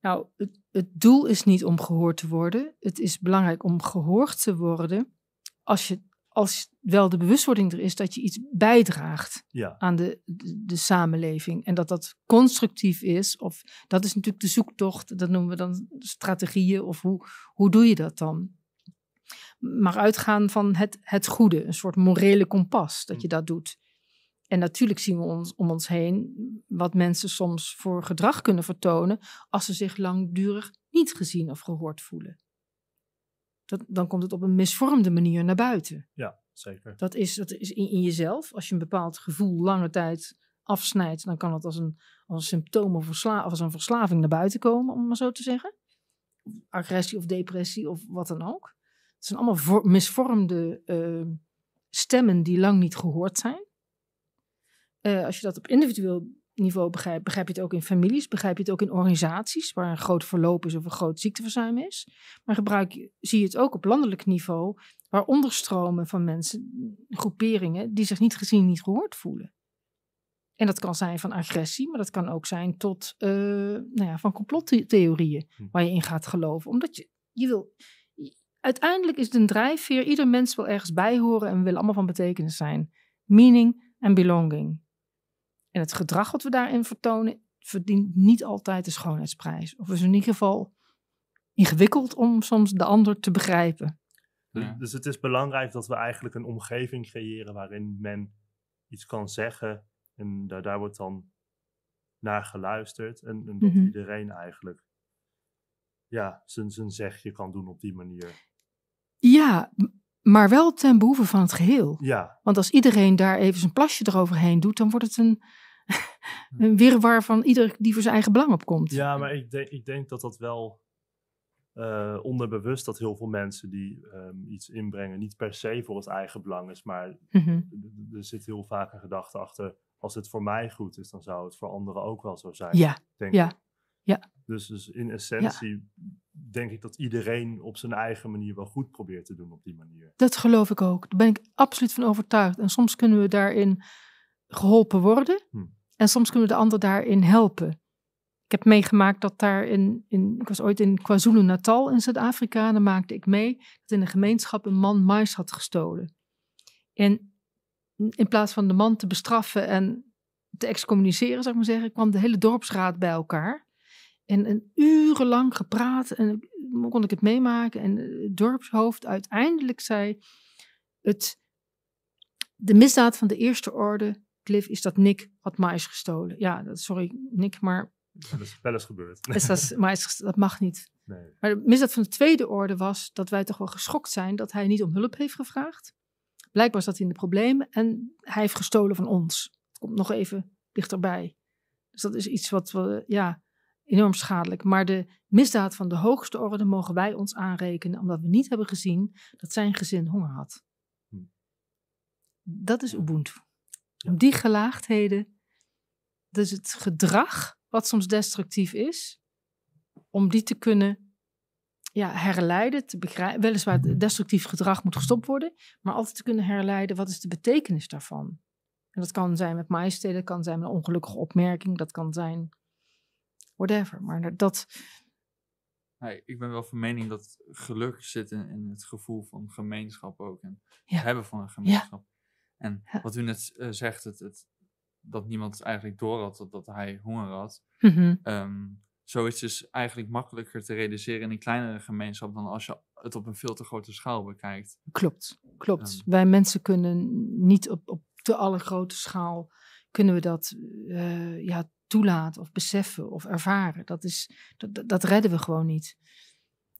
Nou, het, het doel is niet om gehoord te worden. Het is belangrijk om gehoord te worden als, je, als wel de bewustwording er is dat je iets bijdraagt ja. aan de, de, de samenleving. En dat dat constructief is, of dat is natuurlijk de zoektocht, dat noemen we dan strategieën, of hoe, hoe doe je dat dan? Maar uitgaan van het, het goede, een soort morele kompas, dat je dat doet. En natuurlijk zien we ons, om ons heen wat mensen soms voor gedrag kunnen vertonen als ze zich langdurig niet gezien of gehoord voelen. Dat, dan komt het op een misvormde manier naar buiten. Ja, zeker. Dat is, dat is in, in jezelf. Als je een bepaald gevoel lange tijd afsnijdt, dan kan dat als een, als een symptoom of, versla- of als een verslaving naar buiten komen, om het maar zo te zeggen. Agressie of depressie of wat dan ook. Het zijn allemaal vo- misvormde uh, stemmen die lang niet gehoord zijn. Uh, als je dat op individueel niveau begrijpt, begrijp je het ook in families, begrijp je het ook in organisaties, waar een groot verloop is of een groot ziekteverzuim is. Maar gebruik, zie je het ook op landelijk niveau, waar onderstromen van mensen, groeperingen, die zich niet gezien, niet gehoord voelen. En dat kan zijn van agressie, maar dat kan ook zijn tot uh, nou ja, van complottheorieën waar je in gaat geloven. Omdat je, je wil... Uiteindelijk is het een drijfveer. Ieder mens wil ergens bij horen en we willen allemaal van betekenis zijn. Meaning en belonging. En het gedrag wat we daarin vertonen, verdient niet altijd de schoonheidsprijs. Of is in ieder geval ingewikkeld om soms de ander te begrijpen. Ja. Dus het is belangrijk dat we eigenlijk een omgeving creëren waarin men iets kan zeggen. En daar, daar wordt dan naar geluisterd. En, en dat mm-hmm. iedereen eigenlijk ja, zijn, zijn zegje kan doen op die manier. Ja, maar wel ten behoeve van het geheel. Ja. Want als iedereen daar even zijn plasje eroverheen doet, dan wordt het een, een wirwar van ieder die voor zijn eigen belang opkomt. Ja, maar ik denk, ik denk dat dat wel uh, onderbewust, dat heel veel mensen die um, iets inbrengen, niet per se voor het eigen belang is. Maar mm-hmm. er zit heel vaak een gedachte achter, als het voor mij goed is, dan zou het voor anderen ook wel zo zijn. Ja, denk ja. Ik. Ja. Dus, dus in essentie ja. denk ik dat iedereen op zijn eigen manier wel goed probeert te doen op die manier. Dat geloof ik ook. Daar ben ik absoluut van overtuigd. En soms kunnen we daarin geholpen worden. Hm. En soms kunnen we de ander daarin helpen. Ik heb meegemaakt dat daar in... in ik was ooit in KwaZulu-Natal in Zuid-Afrika. En daar maakte ik mee dat in een gemeenschap een man mais had gestolen. En in plaats van de man te bestraffen en te excommuniceren, zou ik maar zeggen, kwam de hele dorpsraad bij elkaar. En een urenlang gepraat en kon ik het meemaken. En het dorpshoofd uiteindelijk zei, het, de misdaad van de eerste orde, Cliff, is dat Nick had mais gestolen. Ja, dat, sorry Nick, maar... Ja, dat is wel eens gebeurd. Is dat, mais, dat mag niet. Nee. Maar de misdaad van de tweede orde was dat wij toch wel geschokt zijn dat hij niet om hulp heeft gevraagd. Blijkbaar zat hij in de problemen en hij heeft gestolen van ons. Dat komt nog even dichterbij. Dus dat is iets wat we... ja. Enorm schadelijk. Maar de misdaad van de hoogste orde mogen wij ons aanrekenen, omdat we niet hebben gezien dat zijn gezin honger had. Hm. Dat is Ubuntu. Ja. Om die gelaagdheden, dus het gedrag wat soms destructief is, om die te kunnen ja, herleiden, te begrijpen. Weliswaar het destructief gedrag moet gestopt worden, maar altijd te kunnen herleiden wat is de betekenis daarvan. En dat kan zijn met majesteit, dat kan zijn met een ongelukkige opmerking, dat kan zijn... whatever, maar dat... Hey, ik ben wel van mening dat geluk zit in, in het gevoel van gemeenschap ook. En ja. het hebben van een gemeenschap. Ja. En ja. wat u net uh, zegt, het, het, dat niemand eigenlijk door had dat, dat hij honger had. Mm-hmm. Um, zo is dus eigenlijk makkelijker te realiseren in een kleinere gemeenschap dan als je het op een veel te grote schaal bekijkt. Klopt, klopt. Um, Wij mensen kunnen niet op, op de allergrote schaal, kunnen we dat... Uh, ja. toelaten of beseffen of ervaren. Dat, is, dat, dat redden we gewoon niet.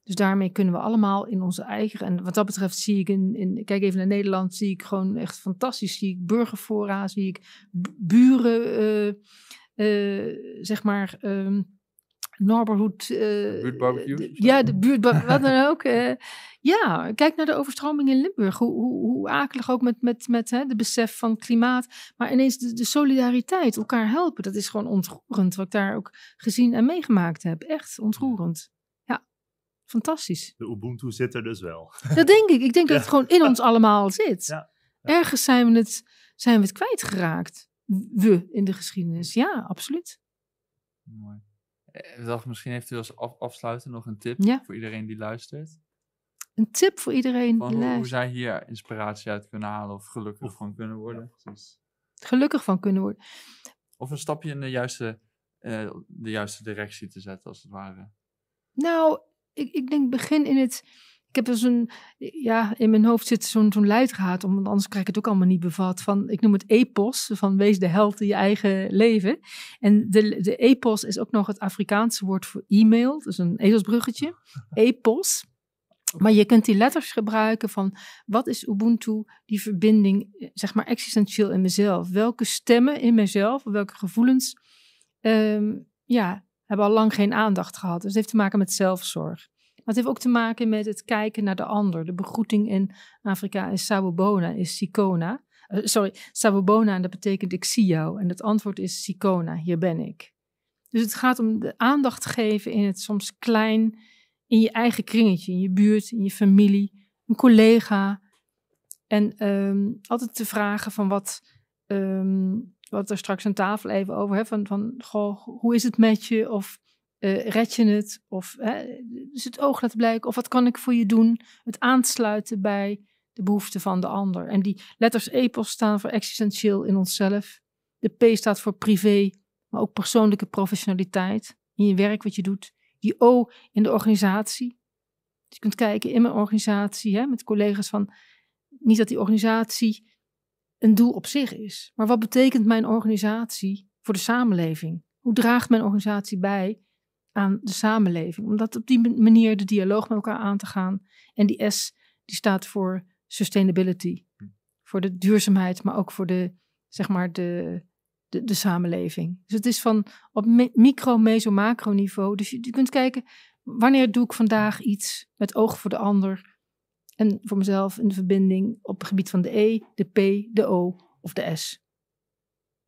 Dus daarmee kunnen we allemaal in onze eigen... En wat dat betreft zie ik in... in kijk even naar Nederland, zie ik gewoon echt fantastisch. Zie ik burgerfora, zie ik buren, uh, uh, zeg maar... Um, Neighborhood... Uh, buurtbarbecue? De, ja, de buurt, wat dan ook. Uh, ja, kijk naar de overstroming in Limburg. Hoe, hoe, hoe akelig ook met, met, met hè, de besef van klimaat. Maar ineens de, de solidariteit, elkaar helpen. Dat is gewoon ontroerend. Wat ik daar ook gezien en meegemaakt heb. Echt ontroerend. Ja, fantastisch. De Ubuntu zit er dus wel. Dat denk ik. Ik denk ja. dat het gewoon in ons allemaal zit. Ja. Ja. Ergens zijn we, het, zijn we het kwijtgeraakt. We in de geschiedenis. Ja, absoluut. Mooi. Ik dacht, misschien heeft u als af, afsluiten nog een tip ja. voor iedereen die luistert. Een tip voor iedereen van die luistert. Hoe zij hier inspiratie uit kunnen halen of gelukkig van kunnen worden. Ja, gelukkig van kunnen worden. Of een stapje in de juiste, uh, de juiste directie te zetten, als het ware. Nou, ik, ik denk begin in het... Ik heb dus een... Ja, in mijn hoofd zit zo'n, zo'n leidraad, want anders krijg ik het ook allemaal niet bevat. Van, ik noem het epos, van wees de held in je eigen leven. En de, de epos is ook nog het Afrikaanse woord voor e-mail. Dus een ezelsbruggetje. Epos. Maar je kunt die letters gebruiken van wat is Ubuntu, die verbinding, zeg maar existentieel in mezelf. Welke stemmen in mezelf, welke gevoelens, um, ja, hebben al lang geen aandacht gehad. Dus het heeft te maken met zelfzorg. Maar het heeft ook te maken met het kijken naar de ander. De begroeting in Afrika is Sabobona, is Sikona. Uh, sorry, Sabobona, en dat betekent ik zie jou. En het antwoord is Sikona, hier ben ik. Dus het gaat om de aandacht geven in het soms klein, in je eigen kringetje, in je buurt, in je familie, een collega. En um, altijd te vragen van wat, um, wat er straks aan tafel even over, hè, van, van goh, hoe is het met je? Of uh, red je het? Of hè, dus het oog laten blijken. Of wat kan ik voor je doen? Het aansluiten bij de behoeften van de ander. En die letters epos staan voor existentieel in onszelf. De P staat voor privé, maar ook persoonlijke professionaliteit in je werk wat je doet. Die O in de organisatie. Dus je kunt kijken in mijn organisatie, hè, met collega's, van niet dat die organisatie een doel op zich is. Maar wat betekent mijn organisatie voor de samenleving? Hoe draagt mijn organisatie bij aan de samenleving? Om dat op die manier de dialoog met elkaar aan te gaan. En die S die staat voor sustainability. Voor de duurzaamheid, maar ook voor de, zeg maar, de... De, de samenleving. Dus het is van op me, micro, meso, macro niveau. Dus je, je kunt kijken, wanneer doe ik vandaag iets met oog voor de ander en voor mezelf in de verbinding op het gebied van de E, de P, de O of de S.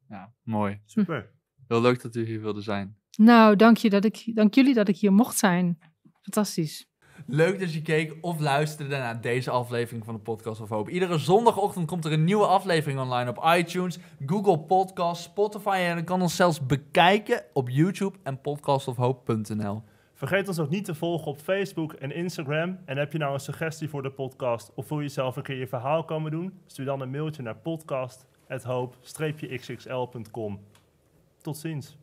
Ja, mooi. Super. Heel leuk dat u hier wilde zijn. Nou, dank, je dat ik, dank jullie dat ik hier mocht zijn. Fantastisch. Leuk dat je keek of luisterde naar deze aflevering van de Podcast of Hope. Iedere zondagochtend komt er een nieuwe aflevering online op iTunes, Google Podcasts, Spotify. En je kan ons zelfs bekijken op YouTube en podcast of hope punt n l. Vergeet ons ook niet te volgen op Facebook en Instagram. En heb je nou een suggestie voor de podcast of wil je zelf een keer je verhaal komen doen? Stuur dan een mailtje naar podcast at hope dash x x l punt com. Tot ziens.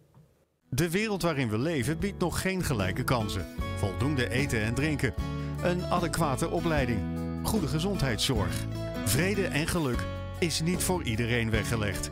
De wereld waarin we leven biedt nog geen gelijke kansen. Voldoende eten en drinken. Een adequate opleiding. Goede gezondheidszorg. Vrede en geluk is niet voor iedereen weggelegd.